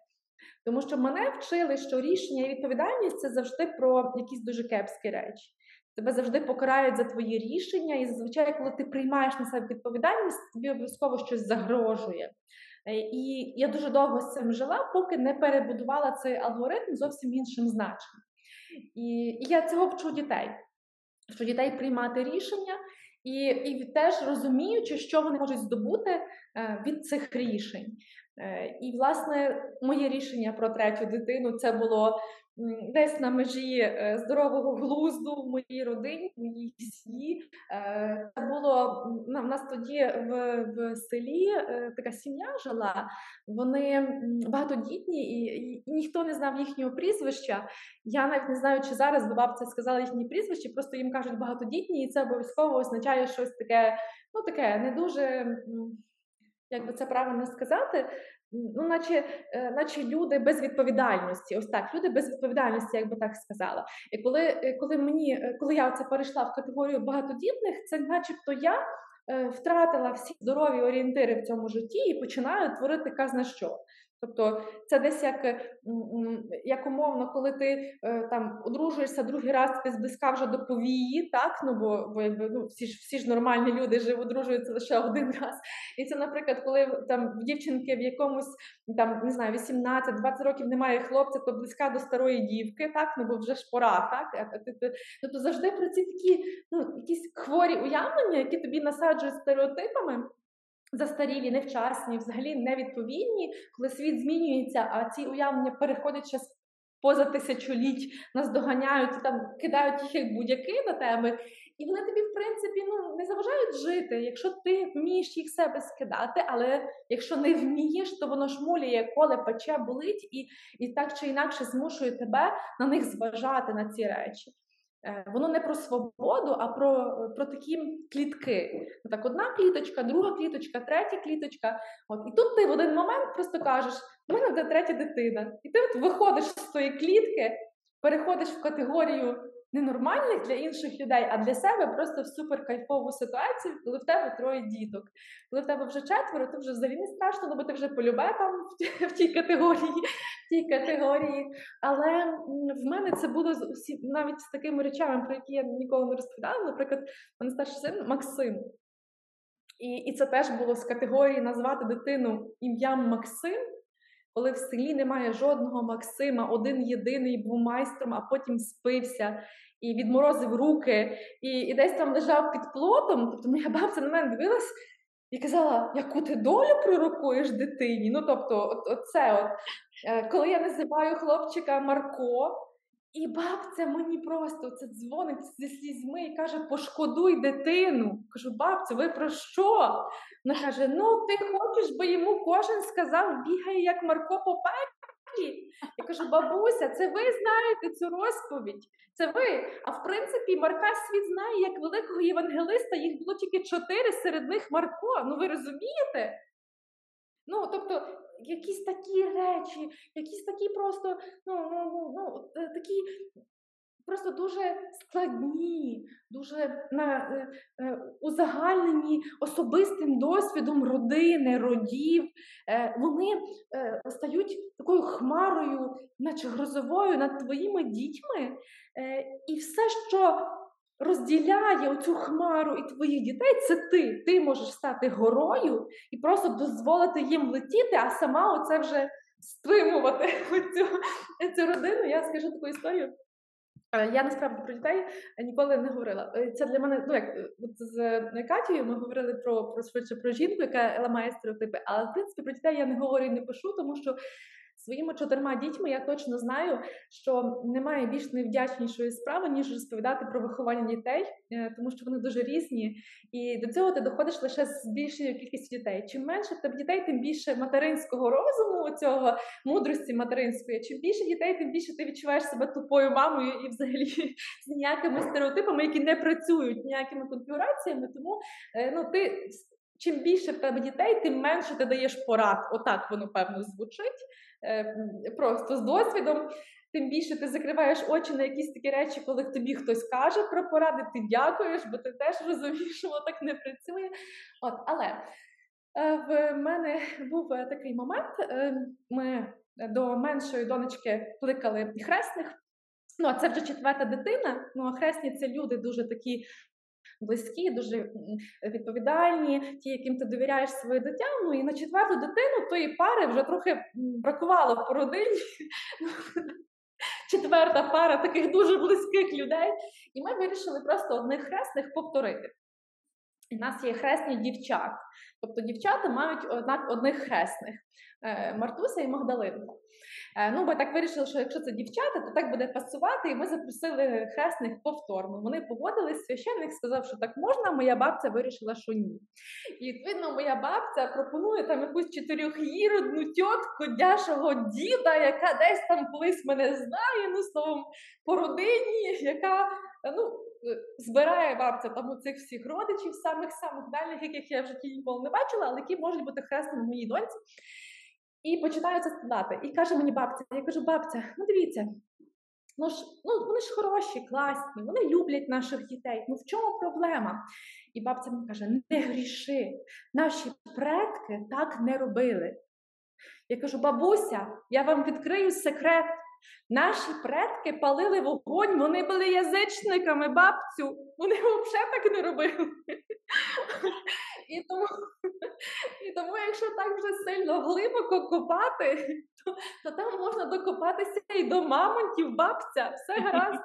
Тому що мене вчили, що рішення і відповідальність – це завжди про якісь дуже кепські речі. тебе завжди покарають за твої рішення, і зазвичай, коли ти приймаєш на себе відповідальність, тобі обов'язково щось загрожує. І я дуже довго з цим жила, поки не перебудувала цей алгоритм зовсім іншим значенням. І, і я цього вчу дітей. Вчу дітей приймати рішення, і, і теж розуміючи, що вони можуть здобути від цих рішень. І, власне, моє рішення про третю дитину, це було десь на межі здорового глузду в моїй родині, в моїй сім'ї. Це було, в нас тоді в, в селі така сім'я жила, вони багатодітні, і, і, і ніхто не знав їхнього прізвища. Я навіть не знаю, чи зараз, бо бабця сказала їхні прізвища, просто їм кажуть багатодітні, і це обов'язково означає щось таке, ну таке, не дуже... Як би це правильно сказати, ну, наче, наче люди без відповідальності, ось так, люди без відповідальності, як би так сказала. І коли, коли, мені, коли я оце перейшла в категорію багатодітних, це начебто я втратила всі здорові орієнтири в цьому житті і починаю творити казна що. Тобто це десь як, як умовно, коли ти там одружуєшся другий раз, ти зблизька вже до повії, так? Ну, бо, бо якби, ну, всі, ж, всі ж нормальні люди живо одружуються лише один раз. І це, наприклад, коли там дівчинки в якомусь, там, не знаю, вісімнадцять-двадцять років немає хлопця, то близька до старої дівки, так? Ну, бо вже ж пора, так? Тобто завжди про ці такі, ну, якісь хворі уявлення, які тобі насаджують стереотипами, застарілі, невчасні, взагалі невідповідні, коли світ змінюється, а ці уявлення переходять ще поза тисячоліть, нас доганяють, там кидають їх як будь-які на теми, і вони тобі, в принципі, ну, не заважають жити, якщо ти вмієш їх себе скидати, але якщо не вмієш, то воно шмулює, коле, пече, болить, і, і так чи інакше змушує тебе на них зважати, на ці речі. Воно не про свободу, а про, про такі клітки. Так, одна кліточка, друга кліточка, третя кліточка. От. І тут ти в один момент просто кажеш, у мене буде третя дитина. І ти от виходиш з тої клітки, переходиш в категорію ненормальних для інших людей, а для себе просто в суперкайфову ситуацію, коли в тебе троє діток. Коли в тебе вже четверо, то вже взагалі не страшно, бо ти вже полюбе там в тій категорії. В тій категорії. Але в мене це було з усі, навіть з такими речами, про які я ніколи не розповідала. Наприклад, у мене старший син Максим. І, і це теж було з категорії назвати дитину ім'ям Максим, коли в селі немає жодного Максима, один єдиний був майстром, а потім спився і відморозив руки, і, і десь там лежав під плотом. Тобто моя бабця на мене дивилась і казала, яку ти долю пророкуєш дитині. Ну, тобто, оце от. Коли я називаю хлопчика Марко, і бабця мені просто це дзвонить зі слізьми і каже, пошкодуй дитину. Кажу, бабцю, ви про що? Вона каже, ну ти хочеш, бо йому кожен сказав, бігає як Марко по пеклі. Я кажу, бабуся, це ви знаєте цю розповідь, це ви. А в принципі Марка світ знає, як великого євангелиста, їх було тільки чотири, серед них Марко. Ну ви розумієте? Ну, тобто, якісь такі речі, якісь такі просто, ну, ну, ну, такі просто дуже складні, дуже на, е, е, узагальнені особистим досвідом родини, родів. Е, вони е, стають такою хмарою, наче грозовою над твоїми дітьми. Е, і все, що розділяє оцю хмару і твоїх дітей, це ти. Ти можеш стати горою і просто дозволити їм летіти, а сама оце вже стримувати цю, цю родину. Я скажу таку історію. Я насправді про дітей ніколи не говорила. Це для мене, ну як з Катією ми говорили про, про швидше про жінку, яка ламає стереотипи, але в принципі про дітей я не говорю і не пишу, тому що своїми чотирма дітьми я точно знаю, що немає більш невдячнішої справи, ніж розповідати про виховання дітей, тому що вони дуже різні. І до цього ти доходиш лише з більшою кількістю дітей. Чим менше в тебе дітей, тим більше материнського розуму, цього мудрості материнської. Чим більше дітей, тим більше ти відчуваєш себе тупою мамою і взагалі з ніякими стереотипами, які не працюють, ніякими конфігураціями. Тому ну, ти... Чим більше в тебе дітей, тим менше ти даєш порад. Отак воно, певно, звучить. Просто з досвідом. Тим більше ти закриваєш очі на якісь такі речі, коли тобі хтось каже про поради, ти дякуєш, бо ти теж розумієш, що воно так не працює. От, але в мене був такий момент. Ми до меншої донечки плекали хресних. Ну, а це вже четверта дитина, ну, а хресні – це люди дуже такі близькі, дуже відповідальні, ті, яким ти довіряєш своє дитя. Ну, і на четверту дитину тої пари вже трохи бракувало по родині. Четверта пара таких дуже близьких людей. І ми вирішили просто одних хресних повторити. У нас є хресні дівчат. Тобто дівчата мають одних хресних – Мартуса і Магдалина. Ну, ми так вирішили, що якщо це дівчата, то так буде пасувати, і ми запросили хресних повторно. Вони погодились, священник сказав, що так можна, моя бабця вирішила, що ні. І, відповідно, моя бабця пропонує там якусь чотирьох'їродну тітку, дяшого діда, яка десь там колись мене знає, ну, словом, по родині, яка, ну, збирає бабця там у цих всіх родичів, самих-самих дальних, яких я в житті ніколи не бачила, але які можуть бути хресними моїй доньці. І починаю це складати. І каже мені бабця, я кажу, бабця, ну дивіться, ну, ж, ну вони ж хороші, класні, вони люблять наших дітей, ну в чому проблема? І бабця мені каже, не гріши, наші предки так не робили. Я кажу, бабуся, я вам відкрию секрет. Наші предки палили вогонь, вони були язичниками, бабцю. Вони взагалі так не робили. І тому, і тому, якщо так вже сильно глибоко копати, то, то там можна докопатися і до мамонтів, бабця. Все гаразд.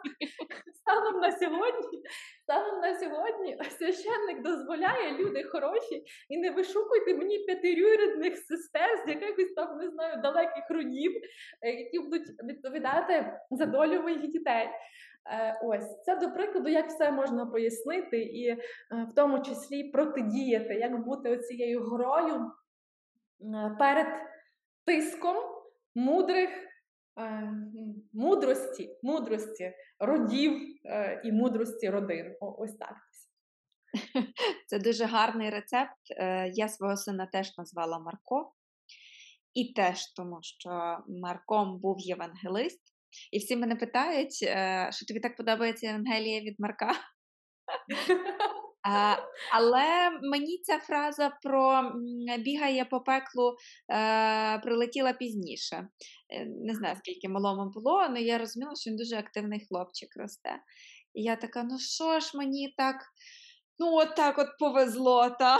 Станом на сьогодні, станом на сьогодні священник дозволяє, люди хороші, і не вишукуйте мені п'ятирідних сестер з якихось там, не знаю, далеких родів, які будуть відповідати за долю моїх дітей. Ось, це, до прикладу, як все можна пояснити і в тому числі протидіяти, як бути оцією грою перед тиском мудрих, мудрості, мудрості родів і мудрості родин. Ось так. Це дуже гарний рецепт. Я свого сина теж назвала Марко. І теж тому, що Марком був євангелист. І всі мене питають, що тобі так подобається Євангелія від Марка. Але мені ця фраза про «бігає по пеклу» прилетіла пізніше. Не знаю, скільки малому було, але я розуміла, що він дуже активний хлопчик росте. І я така, ну що ж мені так, ну от так от повезло, та?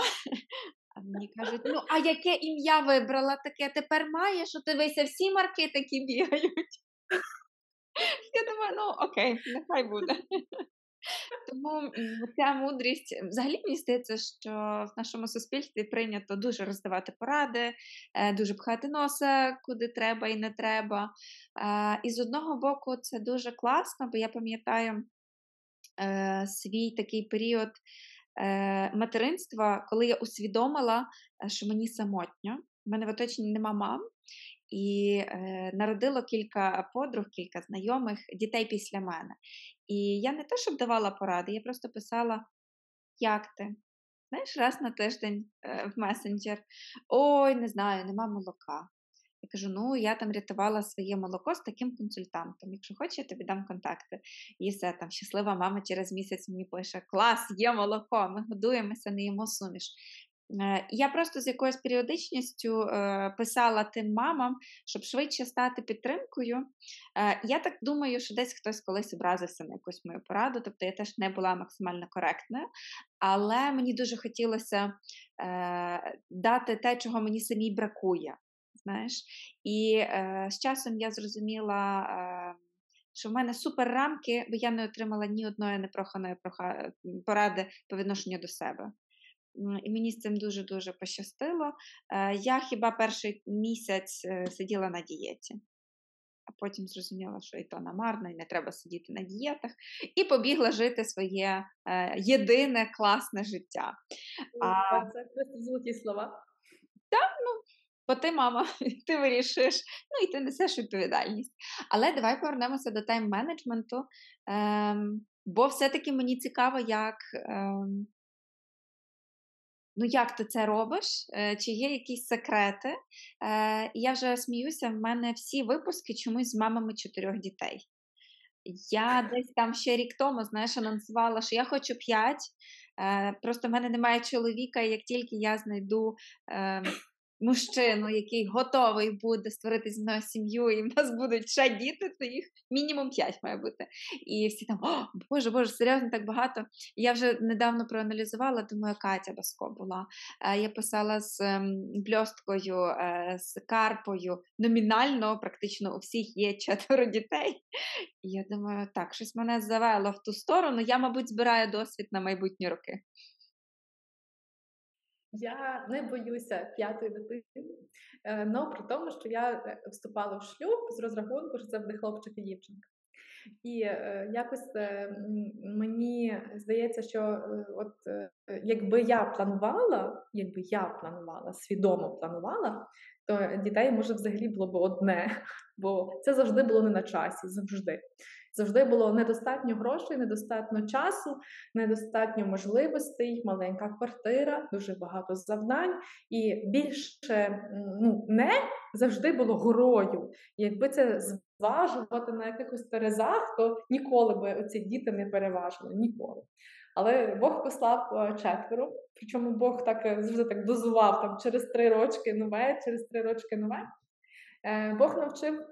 А мені кажуть, ну а яке ім'я вибрала таке? Тепер маєш, от дивися, всі Марки такі бігають. Я думаю, ну окей, нехай буде. Тому ця мудрість, взагалі мені здається, що в нашому суспільстві прийнято дуже роздавати поради, дуже пхати носа, куди треба і не треба. І з одного боку це дуже класно, бо я пам'ятаю свій такий період материнства, коли я усвідомила, що мені самотньо, в мене в оточенні нема мам. І е, народило кілька подруг, кілька знайомих, дітей після мене. І я не те, щоб давала поради, я просто писала, як ти? Знаєш, раз на тиждень е, в месенджер, ой, не знаю, нема молока. Я кажу, ну, я там рятувала своє молоко з таким консультантом, якщо хочеш, я тобі дам контакти. І все, там, щаслива мама через місяць мені пише, клас, є молоко, ми годуємося, не їмо суміш. Я просто з якоюсь періодичністю писала тим мамам, щоб швидше стати підтримкою. Я так думаю, що десь хтось колись образився на якусь мою пораду, тобто я теж не була максимально коректною, але мені дуже хотілося дати те, чого мені самій бракує, знаєш. І з часом я зрозуміла, що в мене супер рамки, бо я не отримала ні одної непроханої поради по відношенню до себе. І мені з цим дуже-дуже пощастило. Я хіба перший місяць сиділа на дієті, а потім зрозуміла, що і то намарно, і не треба сидіти на дієтах, і побігла жити своє єдине класне життя. А... Це просто золоті слова. Так, ну, бо ти мама, ти вирішиш, ну і ти несеш відповідальність. Але давай повернемося до тайм-менеджменту, бо все-таки мені цікаво, як... Ну, як ти це робиш? Чи є якісь секрети? Е, я вже сміюся, в мене всі випуски чомусь з мамами чотирьох дітей. Я десь там ще рік тому, знаєш, анонсувала, що я хочу п'ять. Е, просто в мене немає чоловіка, і як тільки я знайду е, мужчину, який готовий буде створити зі мною сім'ю, і в нас будуть ще діти, то їх мінімум п'ять має бути. І всі там, о, боже, боже, серйозно, так багато. Я вже недавно проаналізувала, думаю, Катя Баско була. Я писала з Бльосткою, з Карпою. Номінально практично у всіх є четверо дітей. І я думаю, так, щось мене завело в ту сторону. Я, мабуть, збираю досвід на майбутні роки. Я не боюся п'ятої дитини, але при тому, що я вступала в шлюб з розрахунку, що це буде хлопчик і дівчинка. І якось мені здається, що от якби я планувала, якби я планувала, свідомо планувала, то дітей, може, взагалі було б одне, бо це завжди було не на часі, завжди. Завжди було недостатньо грошей, недостатньо часу, недостатньо можливостей, маленька квартира, дуже багато завдань. І більше, ну, не завжди було горою. І якби це зважувати на якихось терезах, то ніколи би оці діти не переважили, ніколи. Але Бог послав четверо, причому Бог так завжди так дозував, там, через три рочки нове, через три рочки нове. Бог навчив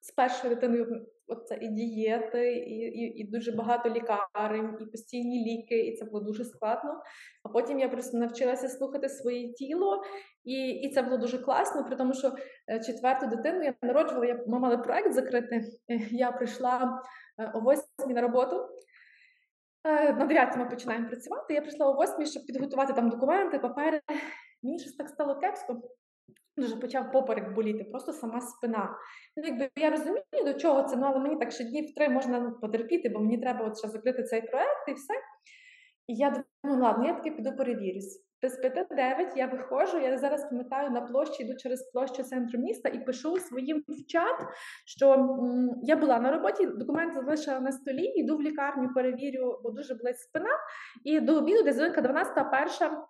з першою дитиною оце і дієти, і, і, і дуже багато лікарень, і постійні ліки, і це було дуже складно. А потім я просто навчилася слухати своє тіло, і, і це було дуже класно, при тому, що четверту дитину я народжувала, я, ми мали проект закрити, я прийшла о восьмій на роботу, на дев'ятій ми починаємо працювати, я прийшла о восьмій, щоб підготувати там документи, папери. Мені щось так стало кепсько. Дуже почав поперек боліти, просто сама спина. Ну, якби я розумію, до чого це, ну, але мені так ще днів три можна потерпіти, бо мені треба от ще закрити цей проект і все. І я думаю, ладно, я таки піду перевірюсь. Без п'яти дев'ять я виходжу, я зараз пам'ятаю на площі, йду через площу центру міста і пишу своїм в чат, що м, я була на роботі, документ залишила на столі, йду в лікарню, перевірю, бо дуже болить спина. І до обіду, десь зонка дванадцята перша,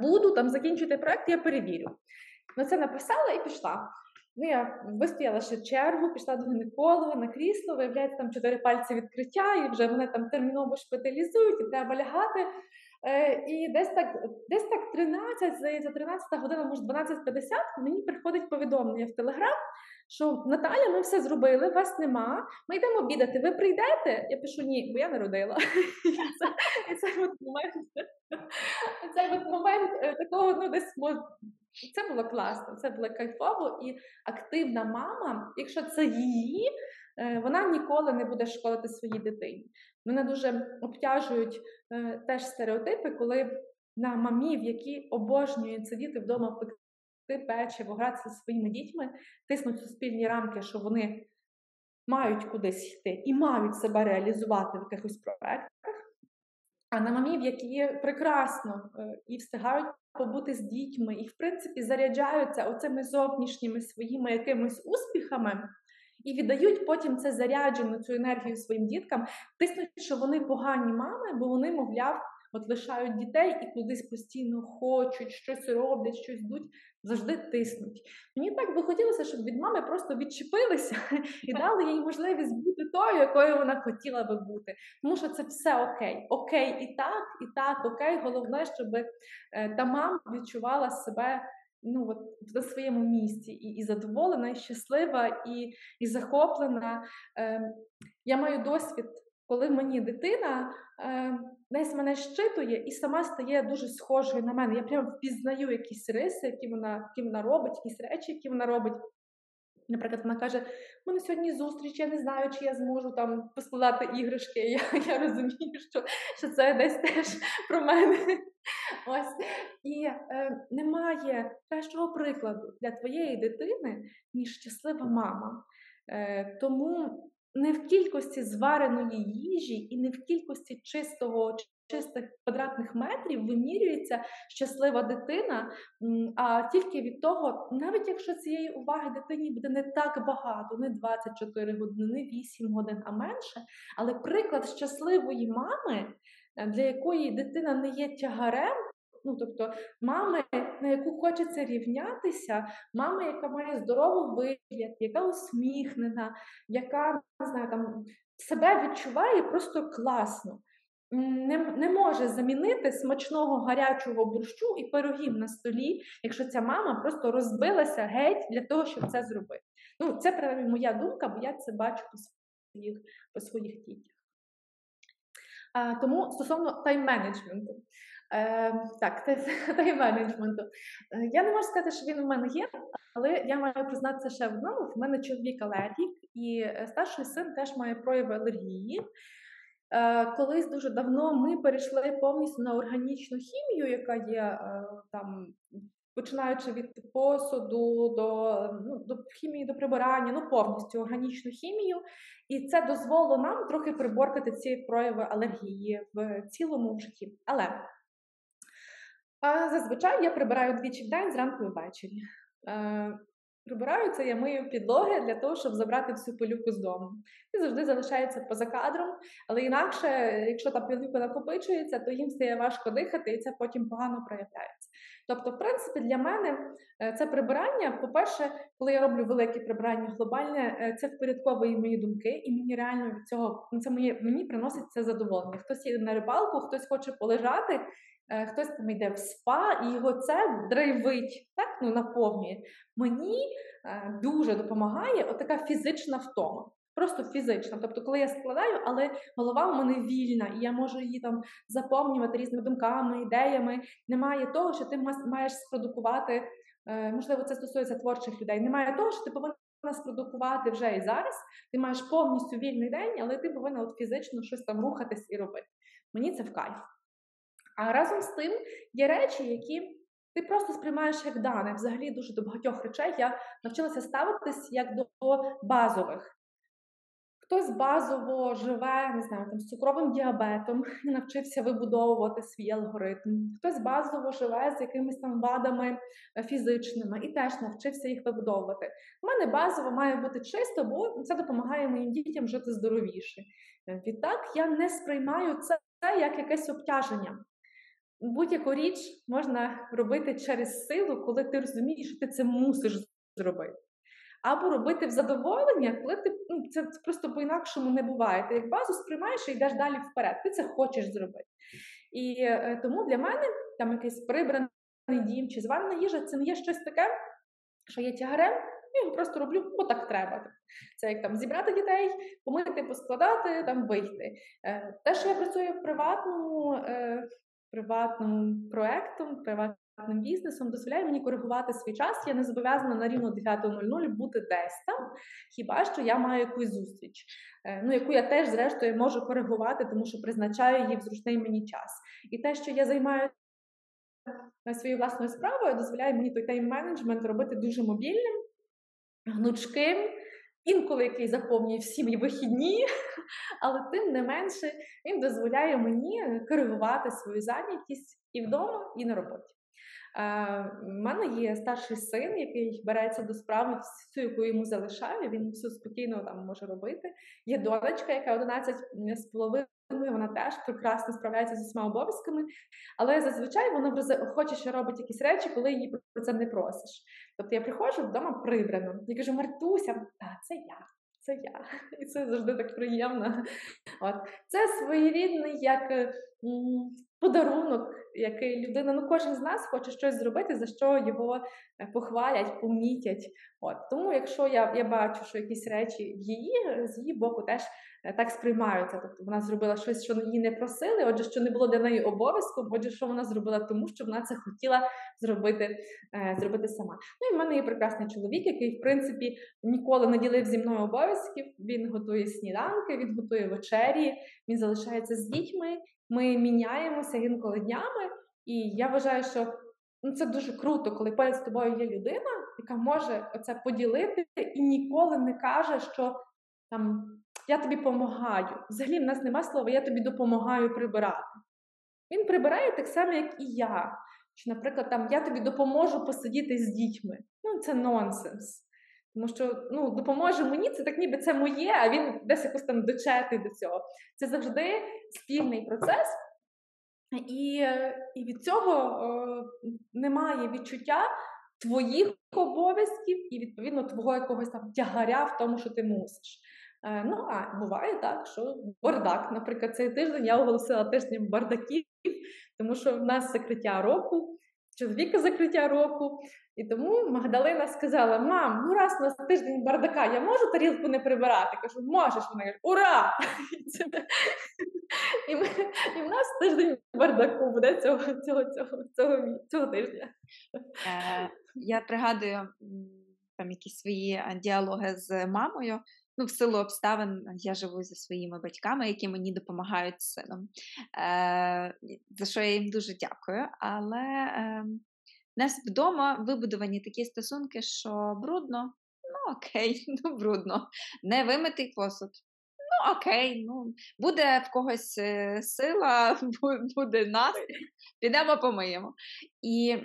буду там закінчувати проект, я перевірю. Ну, це написала і пішла. Ну, я вистояла ще чергу, пішла до гінеколога на крісло, виявляється, там чотири пальці відкриття, і вже вони там терміново шпиталізують, і треба лягати. Е, і десь так, десь так тринадцять, за тринадцята година, може дванадцять п'ятдесят, мені приходить повідомлення в Телеграм, що Наталя, ми все зробили, вас нема, ми йдемо обідати, ви прийдете? Я пишу, ні, бо я народила. І цей момент такого, ну, десь... Це було класно, це було кайфово, і активна мама, якщо це її, вона ніколи не буде шкодити своїй дитині. Мене дуже обтяжують теж стереотипи, коли на мамів, які обожнюють сидіти вдома, пекти печиво, гратися зі своїми дітьми, тиснуть суспільні рамки, що вони мають кудись йти і мають себе реалізувати в якихось проектах. А на мамів, які прекрасно і встигають побути з дітьми, і, в принципі, заряджаються оцими зовнішніми своїми якимись успіхами і віддають потім це заряджену, цю енергію своїм діткам, тиснуть, що вони погані мами, бо вони, мовляв, от лишають дітей і кудись постійно хочуть, щось роблять, щось йдуть, завжди тиснуть. Мені так би хотілося, щоб від мами просто відчепилися і дали їй можливість бути тою, якою вона хотіла би бути. Тому що це все окей. Окей і так, і так, окей. Головне, щоб та мама відчувала себе, ну, от, на своєму місці і, і задоволена, і щаслива, і, і захоплена. Е, я маю досвід, коли мені дитина е, десь мене щитує і сама стає дуже схожою на мене. Я прямо впізнаю якісь риси, які вона, які вона робить, якісь речі, які вона робить. Наприклад, вона каже, у мене сьогодні зустріч, я не знаю, чи я зможу там поскладати іграшки. Я, я розумію, що, що це десь теж про мене. Ось. І е, немає кращого прикладу для твоєї дитини, ніж щаслива мама. Е, тому... Не в кількості звареної їжі і не в кількості чистого, чистих квадратних метрів вимірюється щаслива дитина, а тільки від того, навіть якщо цієї уваги дитині буде не так багато, не двадцять чотири години, не вісім годин, а менше, але приклад щасливої мами, для якої дитина не є тягарем, ну, тобто мами, на яку хочеться рівнятися, мама, яка має здоровий вигляд, яка усміхнена, яка, не знаю, там, себе відчуває просто класно. не, не може замінити смачного гарячого борщу і пирогів на столі, якщо ця мама просто розбилася геть для того, щоб це зробити. Ну, це, принаймні, моя думка, бо я це бачу по своїх, по своїх дітях. А, тому стосовно тайм-менеджменту. Е, так, тайм-менеджменту. Я не можу сказати, що він у мене є, але я маю признатися ще в одному. В мене чоловік алергік, і старший син теж має прояви алергії. Е, колись дуже давно ми перейшли повністю на органічну хімію, яка є е, там, починаючи від посуду до, ну, до хімії, до прибирання, ну повністю органічну хімію. І це дозволило нам трохи приборкати ці прояви алергії в цілому в житті. Але а зазвичай я прибираю двічі в день, зранку і ввечері. Е, прибираю це, я мию підлоги для того, щоб забрати всю пилюку з дому. І завжди залишається поза кадром, але інакше, якщо та пилюка накопичується, то їм стає важко дихати, і це потім погано проявляється. Тобто, в принципі, для мене це прибирання, по-перше, коли я роблю велике прибирання глобальне, це впорядковує мої думки, і мені реально від цього, це моє, мені приносить це задоволення. Хтось їде на рибалку, хтось хоче полежати, хтось там йде в спа, і його це драйвить, так, ну, наповнює. Мені е, дуже допомагає отака фізична втома, просто фізична. Тобто, коли я складаю, але голова в мене вільна, і я можу її там заповнювати різними думками, ідеями. Немає того, що ти маєш спродукувати, е, можливо, це стосується творчих людей, немає того, що ти повинна спродукувати вже і зараз. Ти маєш повністю вільний день, але ти повинна от фізично щось там рухатись і робити. Мені це в кайф. А разом з тим є речі, які ти просто сприймаєш як дане. Взагалі дуже до багатьох речей я навчилася ставитись як до базових. Хтось базово живе, не знаю, там, з цукровим діабетом, навчився вибудовувати свій алгоритм. Хтось базово живе з якимись там вадами фізичними і теж навчився їх вибудовувати. У мене базово має бути чисто, бо це допомагає моїм дітям жити здоровіше. Відтак я не сприймаю це як якесь обтяження. Будь-яку річ можна робити через силу, коли ти розумієш, що ти це мусиш зробити. Або робити в задоволення, коли ти, ну, це просто по-інакшому не буває. Ти як базу сприймаєш і йдеш далі вперед. Ти це хочеш зробити. І е, тому для мене там якийсь прибраний дім чи зварена їжа – це не є щось таке, що є тягарем, я його просто роблю, бо так треба. Це як там зібрати дітей, помити, поскладати, там вийти. Е, те, що я працюю в приватному... Е, приватним проєктом, приватним бізнесом дозволяє мені коригувати свій час. Я не зобов'язана на рівно дев'ята нуль нуль бути десь там, хіба що я маю якусь зустріч, ну, яку я теж, зрештою, можу коригувати, тому що призначаю її в зручний мені час. І те, що я займаю своєю власною справою, дозволяє мені той тайм-менеджмент робити дуже мобільним, гнучким, інколи який заповнює всі мої вихідні, але тим не менше він дозволяє мені коригувати свою зайнятість і вдома, і на роботі. У мене є старший син, який береться до справи всю, яку йому залишаю, він все спокійно там може робити. Є донечка, яка одинадцять з половиною, вона теж прекрасно справляється з усіма обов'язками, але зазвичай вона хоче, що робить якісь речі, коли її про це не просиш. Тобто я приходжу вдома прибрано, я кажу: Мартуся, та це я. Це я. І це завжди так приємно. От. Це своєрідний як м, подарунок, який людина, ну кожен з нас хоче щось зробити, за що його похвалять, помітять. От. Тому якщо я, я бачу, що якісь речі її, з її боку теж так сприймаються. Тобто вона зробила щось, що її не просили, отже, що не було для неї обов'язком, отже, що вона зробила тому, що вона це хотіла зробити, е, зробити сама. Ну і в мене є прекрасний чоловік, який, в принципі, ніколи не ділив зі мною обов'язків. Він готує сніданки, він готує вечері, він залишається з дітьми, ми міняємося інколи днями. І я вважаю, що ну, це дуже круто, коли поряд з тобою є людина, яка може оце поділити і ніколи не каже, що там... Я тобі допомагаю. Взагалі в нас нема слова «я тобі допомагаю прибирати». Він прибирає так само, як і я. Чи, наприклад, там «я тобі допоможу посидіти з дітьми». Ну, це нонсенс. Тому що, ну, допоможе мені, це так ніби це моє, а він десь якось там дочетний до цього. Це завжди спільний процес. І, і від цього о, немає відчуття твоїх обов'язків і, відповідно, твого якогось там тягаря в тому, що ти мусиш. Ну, а буває так, що бардак. Наприклад, цей тиждень я оголосила тижнем бардаків, тому що в нас закриття року, чоловіка закриття року. І тому Магдалина сказала: мам, ну раз у нас тиждень бардака, я можу тарілку не прибирати? Кажу: можеш. Вона каже: ура! І, ми, і в нас тиждень бардаку буде цього, цього, цього, цього, цього тижня. Я пригадую там якісь свої діалоги з мамою. Ну, в силу обставин я живу зі своїми батьками, які мені допомагають з сином, е, за що я їм дуже дякую. Але е, в нас вдома вибудовані такі стосунки, що брудно, ну окей, ну брудно, не вимитий посуд. Ну, окей, ну, буде в когось сила, буде настрій, підемо помиємо. І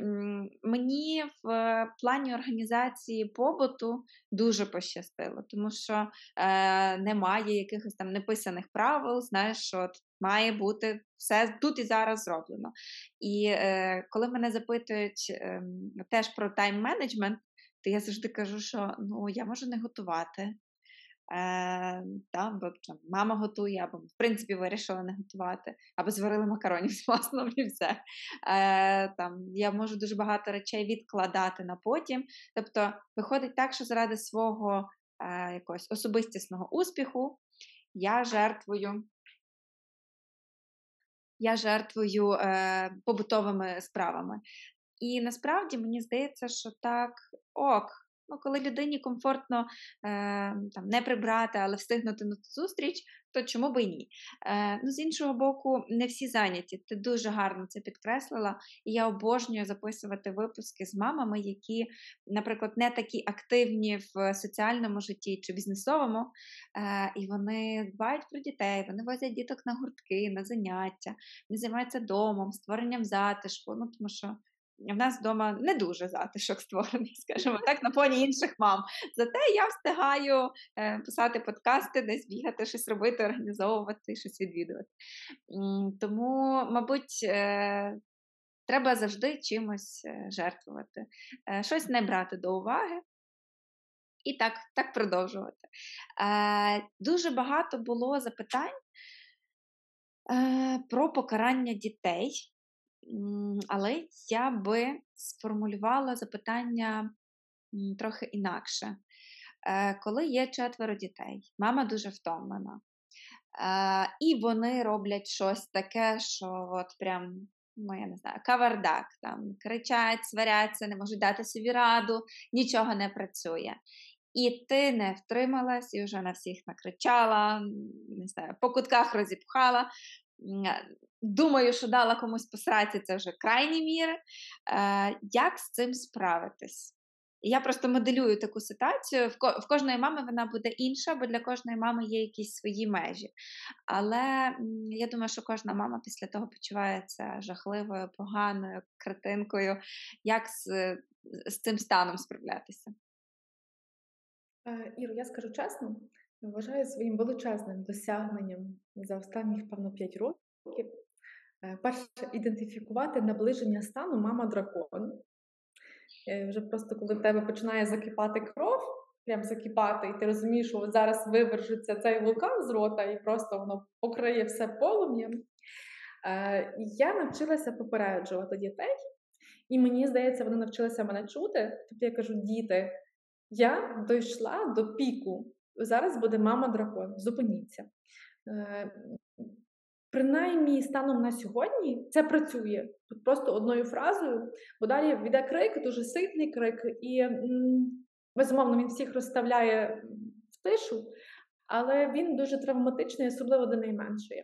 мені в плані організації побуту дуже пощастило, тому що е, немає якихось там неписаних правил, знаєш, що має бути все тут і зараз зроблено. І е, коли мене запитують е, теж про тайм-менеджмент, то я завжди кажу, що ну, я можу не готувати. Е, там, бо, там, мама готує, або в принципі вирішила не готувати, або зварили макаронів з маслом і все. Е, там, я можу дуже багато речей відкладати на потім. Тобто виходить так, що заради свого е, якогось особистісного успіху я жертвую, я жертвую е, побутовими справами. І насправді мені здається, що так ок. Ну, коли людині комфортно е, там, не прибрати, але встигнути на зустріч, то чому би і ні? Е, ну, з іншого боку, не всі зайняті. Ти дуже гарно це підкреслила. І я обожнюю записувати випуски з мамами, які, наприклад, не такі активні в соціальному житті чи бізнесовому. Е, і вони дбають про дітей, вони возять діток на гуртки, на заняття, вони займаються домом, створенням затишку, ну, тому що в нас вдома не дуже затишок створений, скажімо так, на фоні інших мам. Зате я встигаю е, писати подкасти, десь бігати, щось робити, організовувати, щось відвідувати. Тому, мабуть, е, треба завжди чимось жертвувати. Е, щось не брати до уваги і так, так продовжувати. Е, дуже багато було запитань е, про покарання дітей. Але я би сформулювала запитання трохи інакше. Коли є четверо дітей, мама дуже втомлена, і вони роблять щось таке, що от прям, ну я не знаю, кавардак, там кричать, сваряться, не можуть дати собі раду, нічого не працює. І ти не втрималась, і вже на всіх накричала, не знаю, по кутках розіпхала. Думаю, що дала комусь посраці, це вже крайні міри. Е, як з цим справитись? Я просто моделюю таку ситуацію. В, ко- в кожної мами вона буде інша, бо для кожної мами є якісь свої межі. Але м- я думаю, що кожна мама після того почувається жахливою, поганою, критинкою. Як з, з цим станом справлятися? Е, Іро, я скажу чесно, вважаю своїм величезним досягненням за останніх, певно, п'ять років. Перше, ідентифікувати наближення стану мама-дракон. Вже просто коли в тебе починає закипати кров, прям закипати, і ти розумієш, що зараз вивержиться цей вулкан з рота, і просто воно покриє все полум'ям. Я навчилася попереджувати дітей, і мені здається, вони навчилися мене чути. Тобто я кажу: діти, я дійшла до піку, зараз буде мама-дракон, зупиніться. Принаймні, станом на сьогодні це працює. Тут просто одною фразою, бо далі йде крик, дуже сильний крик, і, безумовно, він всіх розставляє в тишу, але він дуже травматичний, особливо до найменшої.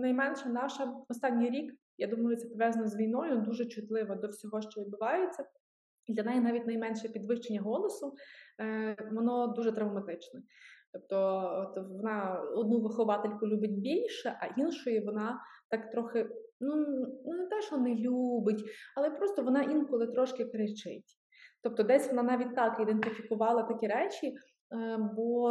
Найменша наша останній рік, я думаю, це пов'язано з війною, дуже чутлива до всього, що відбувається. І для неї навіть найменше підвищення голосу, воно дуже травматичне. Тобто вона одну виховательку любить більше, а іншої вона так трохи, ну не те, що не любить, але просто вона інколи трошки кричить. Тобто десь вона навіть так ідентифікувала такі речі, бо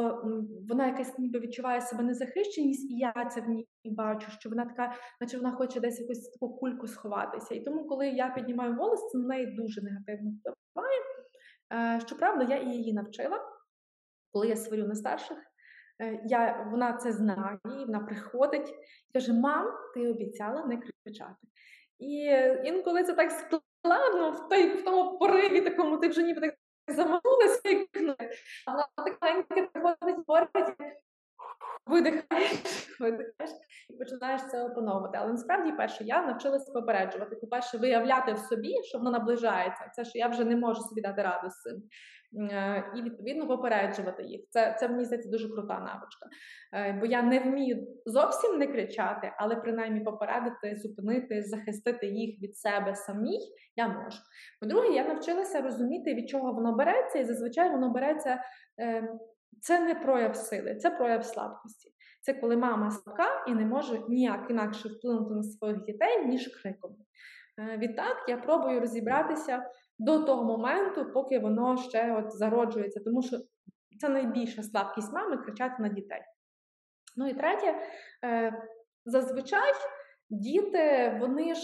вона якась ніби відчуває себе незахищеність, і я це в ній бачу, що вона така, наче вона хоче десь якусь таку кульку сховатися. І тому, коли я піднімаю голос, це на неї дуже негативно впливає. Щоправда, я і її навчила. Коли я сварю на старших, Я, вона це знає, вона приходить і каже: мам, ти обіцяла не кричати. І інколи це так складно, в, той, в тому пориві такому, ти вже ніби так замовилася, як вона така приходить, говорить, видихаєш, видихаєш і починаєш це опановувати. Але насправді, перше, я навчилася попереджувати. По-перше, виявляти в собі, що воно наближається, це, що я вже не можу собі дати раду з цим. І, відповідно, попереджувати їх. Це, це мені здається, дуже крута навичка. Бо я не вмію зовсім не кричати, але принаймні попередити, зупинити, захистити їх від себе самих я можу. По-друге, я навчилася розуміти, від чого воно береться, і зазвичай воно береться... Це не прояв сили, це прояв слабкості. Це коли мама слабка і не може ніяк інакше вплинути на своїх дітей, ніж криком. Відтак, я пробую розібратися до того моменту, поки воно ще от зароджується, тому що це найбільша слабкість мами – кричати на дітей. Ну і третє, зазвичай діти, вони ж,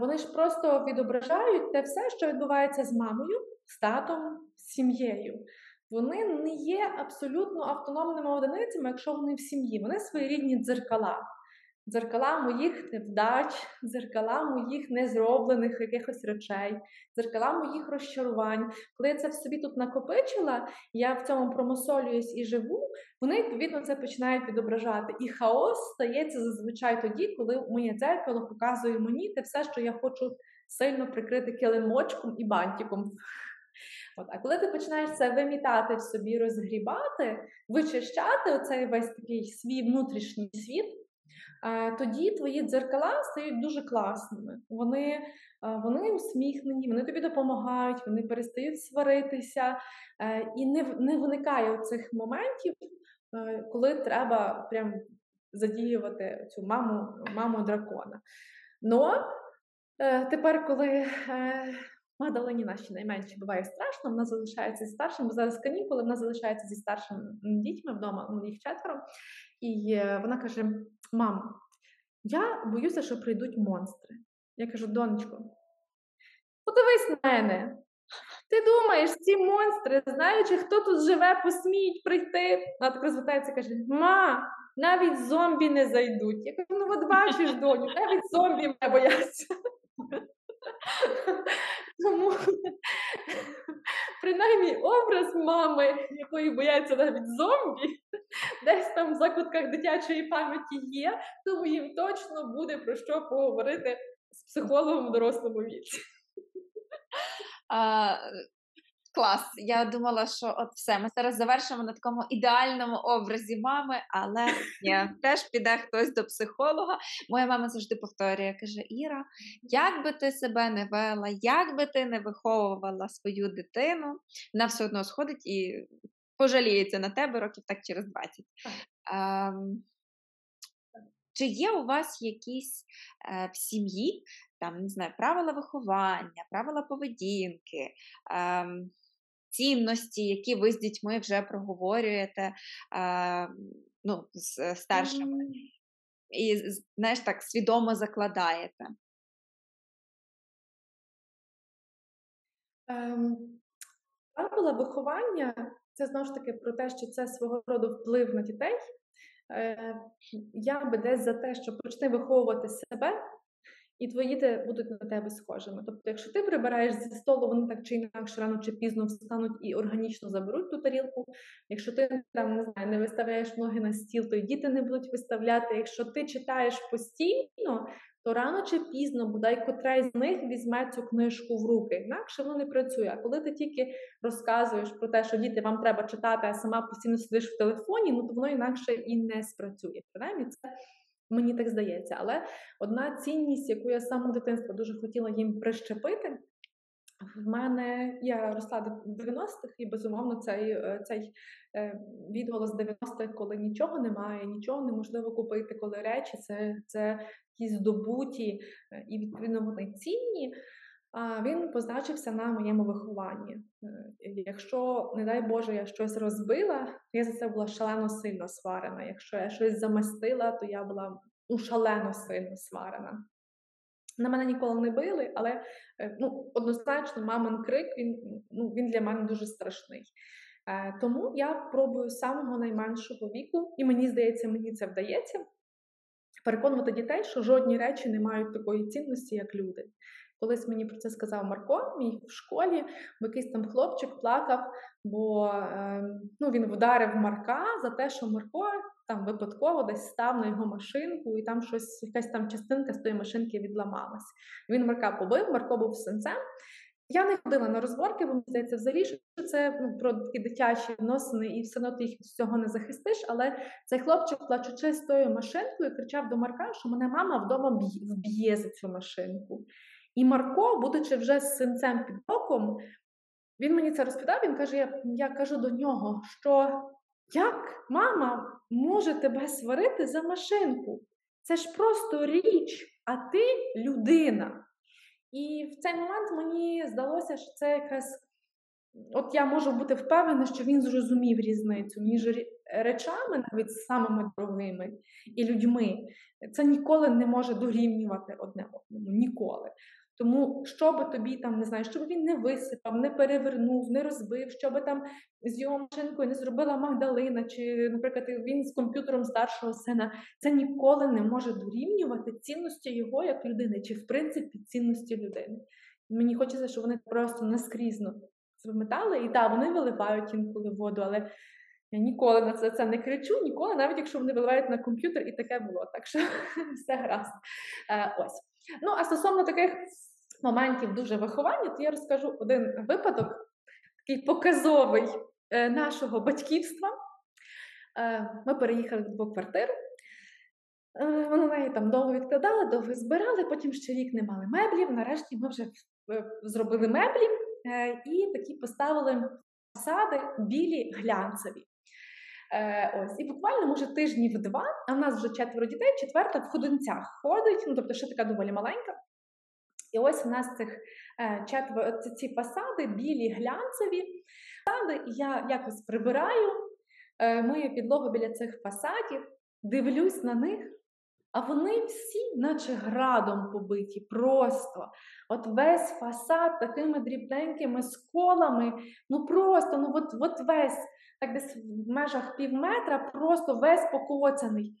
вони ж просто відображають те все, що відбувається з мамою, з татом, з сім'єю. Вони не є абсолютно автономними одиницями, якщо вони в сім'ї. Вони своєрідні дзеркала. Дзеркала моїх невдач, дзеркала моїх незроблених якихось речей, дзеркала моїх розчарувань. Коли я це в собі тут накопичила, я в цьому промосолююсь і живу, вони, відповідно, це починають відображати. І хаос стається зазвичай тоді, коли моє дзеркало показує мені те все, що я хочу сильно прикрити килимочком і бантиком. От, а коли ти починаєш це вимітати в собі, розгрібати, вичищати оцей весь такий свій внутрішній світ, тоді твої дзеркала стають дуже класними. Вони, вони усміхнені, вони тобі допомагають, вони перестають сваритися. І не, не виникає цих моментів, коли треба прям задіювати цю маму, маму дракона. Ну, тепер, коли... Магдалині наші найменші буває страшно, вона залишається зі старшим, бо зараз канікули, вона залишається зі старшими дітьми вдома, їх четверо, і вона каже: мам, я боюся, що прийдуть монстри. Я кажу: донечко, подивись на мене, ти думаєш, ці монстри, знаючи, хто тут живе, посміють прийти? Вона так розвертається і каже: ма, навіть зомбі не зайдуть. Я кажу: ну от бачиш, доню, навіть зомбі не бояться. Тому принаймні образ мами, якої бояться навіть зомбі, десь там в закутках дитячої пам'яті є, тому їм точно буде про що поговорити з психологом в дорослому віці. А, клас. Я думала, що от все, ми зараз завершимо на такому ідеальному образі мами, але ні, теж піде хтось до психолога. Моя мама завжди повторює, каже: Іра, як би ти себе не вела, як би ти не виховувала свою дитину, вона все одно сходить і пожаліється на тебе років так через двадцять. А, чи є у вас якісь е, в сім'ї, там, не знаю, правила виховання, правила поведінки, е, цінності, які ви з дітьми вже проговорюєте, е, ну, з старшими, mm-hmm. і, знаєш, так свідомо закладаєте? Ем, правила виховання, це, знову ж таки, про те, що це свого роду вплив на дітей. Е, я би десь за те, що почни виховувати себе, і твої діти будуть на тебе схожими. Тобто, якщо ти прибираєш зі столу, вони так чи інакше рано чи пізно встануть і органічно заберуть ту тарілку. Якщо ти там, не знаю, не виставляєш ноги на стіл, то й діти не будуть виставляти. Якщо ти читаєш постійно, то рано чи пізно, бодай, котрий з них візьме цю книжку в руки. Інакше воно не працює. А коли ти тільки розказуєш про те, що діти, вам треба читати, а сама постійно сидиш в телефоні, ну то воно інакше і не спрацює. Принаймні, це мені так здається. Але одна цінність, яку я з самого дитинства дуже хотіла їм прищепити, в мене, я росла в дев'яностих, і, безумовно, цей, цей відголос дев'яностих, коли нічого немає, нічого неможливо купити, коли речі, це, це якісь здобуті, і, відповідно, вони цінні, він позначився на моєму вихованні. Якщо, не дай Боже, я щось розбила, я за це була шалено сильно сварена. Якщо я щось замастила, то я була ну, шалено сильно сварена. На мене ніколи не били, але ну, однозначно мамин крик, він, ну, він для мене дуже страшний. Тому я пробую з самого найменшого віку, і мені здається, мені це вдається, переконувати дітей, що жодні речі не мають такої цінності, як люди. Колись мені про це сказав Марко, мій в школі, бо якийсь там хлопчик плакав, бо ну, він вдарив Марка за те, що Марко там випадково десь став на його машинку, і там щось, якась там частинка з тої машинки відламалась. Він Марка побив, Марко був синцем. Я не ходила на розборки, бо мені здається, взагалі, що це ну, про такі дитячі відносини, і все одно ти їх від цього не захистиш, але цей хлопчик, плачучи з тою машинкою, кричав до Марка, що мене мама вдома вб'є за цю машинку. І Марко, будучи вже з синцем під боком, він мені це розповідав, він каже, я, я кажу до нього, що як мама може тебе сварити за машинку? Це ж просто річ, а ти людина. І в цей момент мені здалося, що це якраз, от я можу бути впевнена, що він зрозумів різницю між речами, навіть самими дорогими, і людьми. Це ніколи не може дорівнювати одне одному, ніколи. Тому, що би тобі там, не знаю, щоб він не висипав, не перевернув, не розбив, що би там з його машинкою не зробила Магдалина, чи, наприклад, він з комп'ютером старшого сина, це ніколи не може дорівнювати цінності його як людини, чи, в принципі, цінності людини. Мені хочеться, щоб вони просто наскрізно виметали, і так, вони виливають інколи воду, але я ніколи на це, це не кричу, ніколи, навіть якщо вони виливають на комп'ютер, і таке було, так що все гаразд. Е, ось. Ну, а стосовно таких моментів дуже виховання, то я розкажу один випадок, такий показовий е, нашого батьківства. Е, ми переїхали в двох квартир, е, вони неї там довго відкладали, довго збирали, потім ще рік не мали меблів, нарешті ми вже е, зробили меблі е, і такі поставили фасади білі, глянцеві. Ось. І буквально, може, тижнів два, а в нас вже четверо дітей, четверта в ходунцях ходить, ну, тобто ще така доволі маленька. І ось у нас цих, е, четверо, ці фасади, білі, глянцеві фасади, я якось прибираю е, мою підлогу біля цих фасадів, дивлюсь на них, а вони всі наче градом побиті, просто. От весь фасад такими дрібненькими сколами, ну просто, ну от, от весь, так десь в межах пів метра, просто весь покоцаний.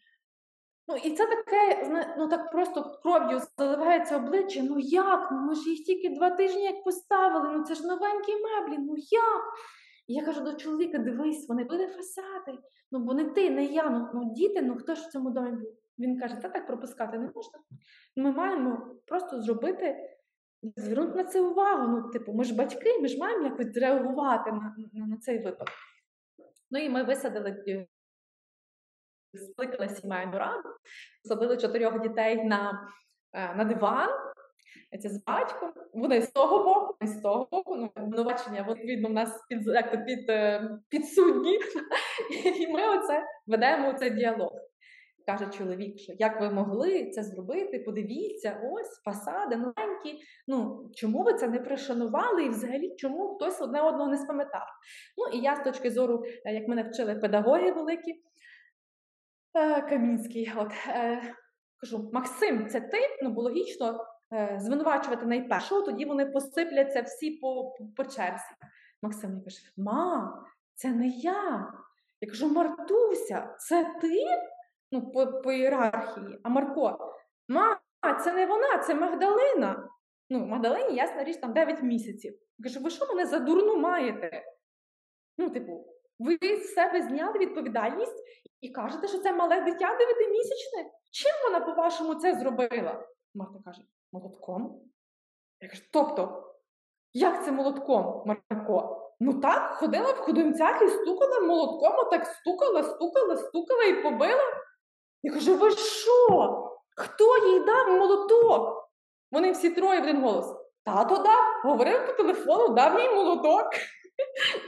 Ну і це таке, ну так просто кров'ю заливається обличчя, ну як, ну ми ж їх тільки два тижні як поставили, ну це ж новенькі меблі, ну як? І я кажу до чоловіка, дивись, вони були фасади, ну бо не ти, не я, ну, ну діти, ну хто ж в цьому домі був? Він каже, це так пропускати не можна. Ми маємо просто зробити, звернути на це увагу. Ну, типу, ми ж батьки, ми ж маємо якось реагувати на, на, на цей випадок. Ну і ми висадили, скликали сімейну раду, садили чотирьох дітей на, на диван. Це з батьком. Вони з того боку, вони з того боку. Ну, обвинувачення, відповідно, в нас під, як, під, підсудні. І ми оце ведемо цей діалог. Каже чоловік, що як ви могли це зробити, подивіться, ось, фасади маленькі, ну, чому ви це не пришанували і взагалі чому хтось одне одного не спам'ятав. Ну, і я з точки зору, як мене вчили педагоги великі, Камінський, от, кажу, Максим, це ти? Ну, бо логічно звинувачувати найпершого, тоді вони посипляться всі по, по черзі. Максим мені каже, ма, це не я. Я кажу, Мартуся, це ти? Ну, по, по ієрархії. А Марко, ма, це не вона, це Магдалина. Ну, Магдалині, ясна річ, там дев'ять місяців. Я кажу, ви що мене за дурну маєте? Ну, типу, ви з себе зняли відповідальність і кажете, що це мале дитя дев'ятимісячне? Чим вона, по-вашому, це зробила? Марко каже, молотком. Я кажу, тобто, як це молотком, Марко? Ну так, ходила в ходунцях і стукала молотком, отак стукала, стукала, стукала і побила. Я кажу, ви що? Хто їй дав молоток? Вони всі троє в один голос. Тато дав, говорив по телефону, дав їй молоток.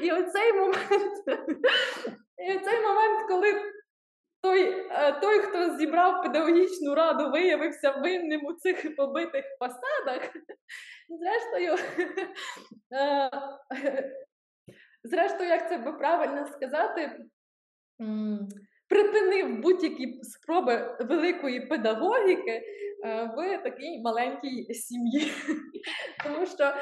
І оцей момент, і оцей момент, коли той, той, хто зібрав педагогічну раду, виявився винним у цих побитих фасадах, зрештою, зрештою, як це би правильно сказати, припинив будь-які спроби великої педагогіки в такій маленькій сім'ї. Тому що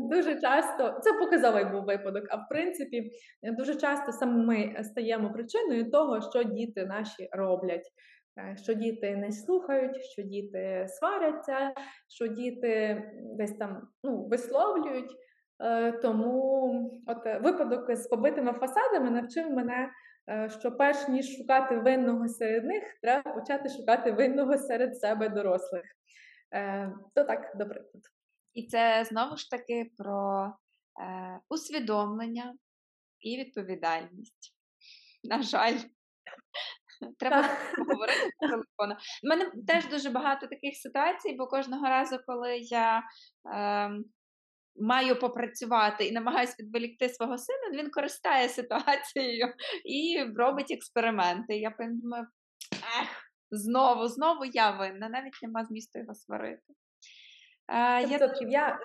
дуже часто, це показовий був випадок, а в принципі дуже часто саме ми стаємо причиною того, що діти наші роблять. Що діти не слухають, що діти сваряться, що діти десь там, ну, висловлюють. Тому от випадок з побитими фасадами навчив мене, що перш ніж шукати винного серед них, треба почати шукати винного серед себе дорослих. То так, до прикладу. І це знову ж таки про е, усвідомлення і відповідальність. На жаль. Треба поговорити по телефону. У мене теж дуже багато таких ситуацій, бо кожного разу, коли я е, маю попрацювати і намагаюся відволікти свого сина, він користає ситуацією і робить експерименти. Я думаю, ех, знову, знову я винна, навіть нема змісту його сварити. Е, я... Я,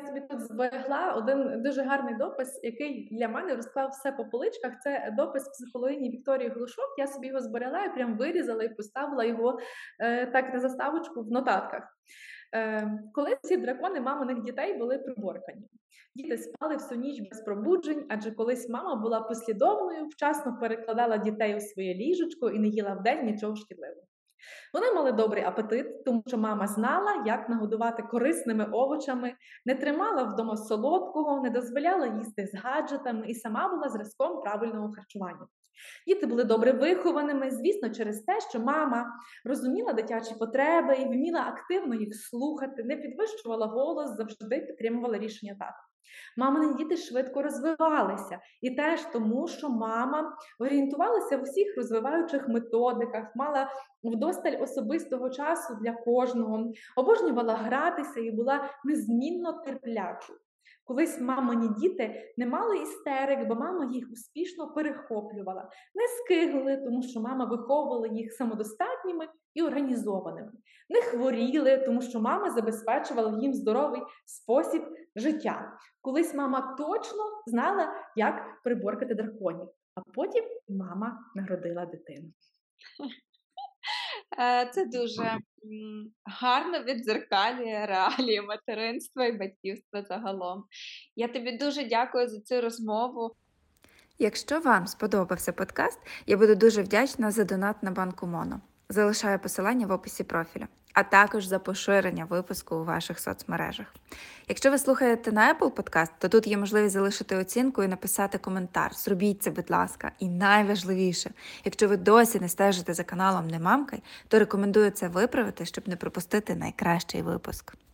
я собі тут зберегла один дуже гарний допис, який для мене розклав все по поличках. Це допис психологині Вікторії Глушок. Я собі його зберегла і прям вирізала і поставила його е, так на заставочку в нотатках. Коли ці дракони маминих дітей були приборкані. Діти спали всю ніч без пробуджень, адже колись мама була послідовною, вчасно перекладала дітей у своє ліжечко і не їла вдень нічого шкідливого. Вони мали добрий апетит, тому що мама знала, як нагодувати корисними овочами, не тримала вдома солодкого, не дозволяла їсти з гаджетами і сама була зразком правильного харчування. Діти були добре вихованими, звісно, через те, що мама розуміла дитячі потреби і вміла активно їх слухати, не підвищувала голос, завжди підтримувала рішення тата. Мамині діти швидко розвивалися, і теж тому, що мама орієнтувалася в усіх розвиваючих методиках, мала вдосталь особистого часу для кожного, обожнювала гратися і була незмінно терплячою. Колись мамині діти не мали істерик, бо мама їх успішно перехоплювала. Не скигли, тому що мама виховувала їх самодостатніми і організованими. Не хворіли, тому що мама забезпечувала їм здоровий спосіб життя. Колись мама точно знала, як приборкати драконів. А потім мама народила дитину. Це дуже гарно віддзеркалює реалії материнства і батьківства загалом. Я тобі дуже дякую за цю розмову. Якщо вам сподобався подкаст, я буду дуже вдячна за донат на банку Моно. Залишаю посилання в описі профіля, а також за поширення випуску у ваших соцмережах. Якщо ви слухаєте на Apple Podcast, то тут є можливість залишити оцінку і написати коментар. Зробіть це, будь ласка. І найважливіше, якщо ви досі не стежите за каналом «Не мамкай», то рекомендую це виправити, щоб не пропустити найкращий випуск.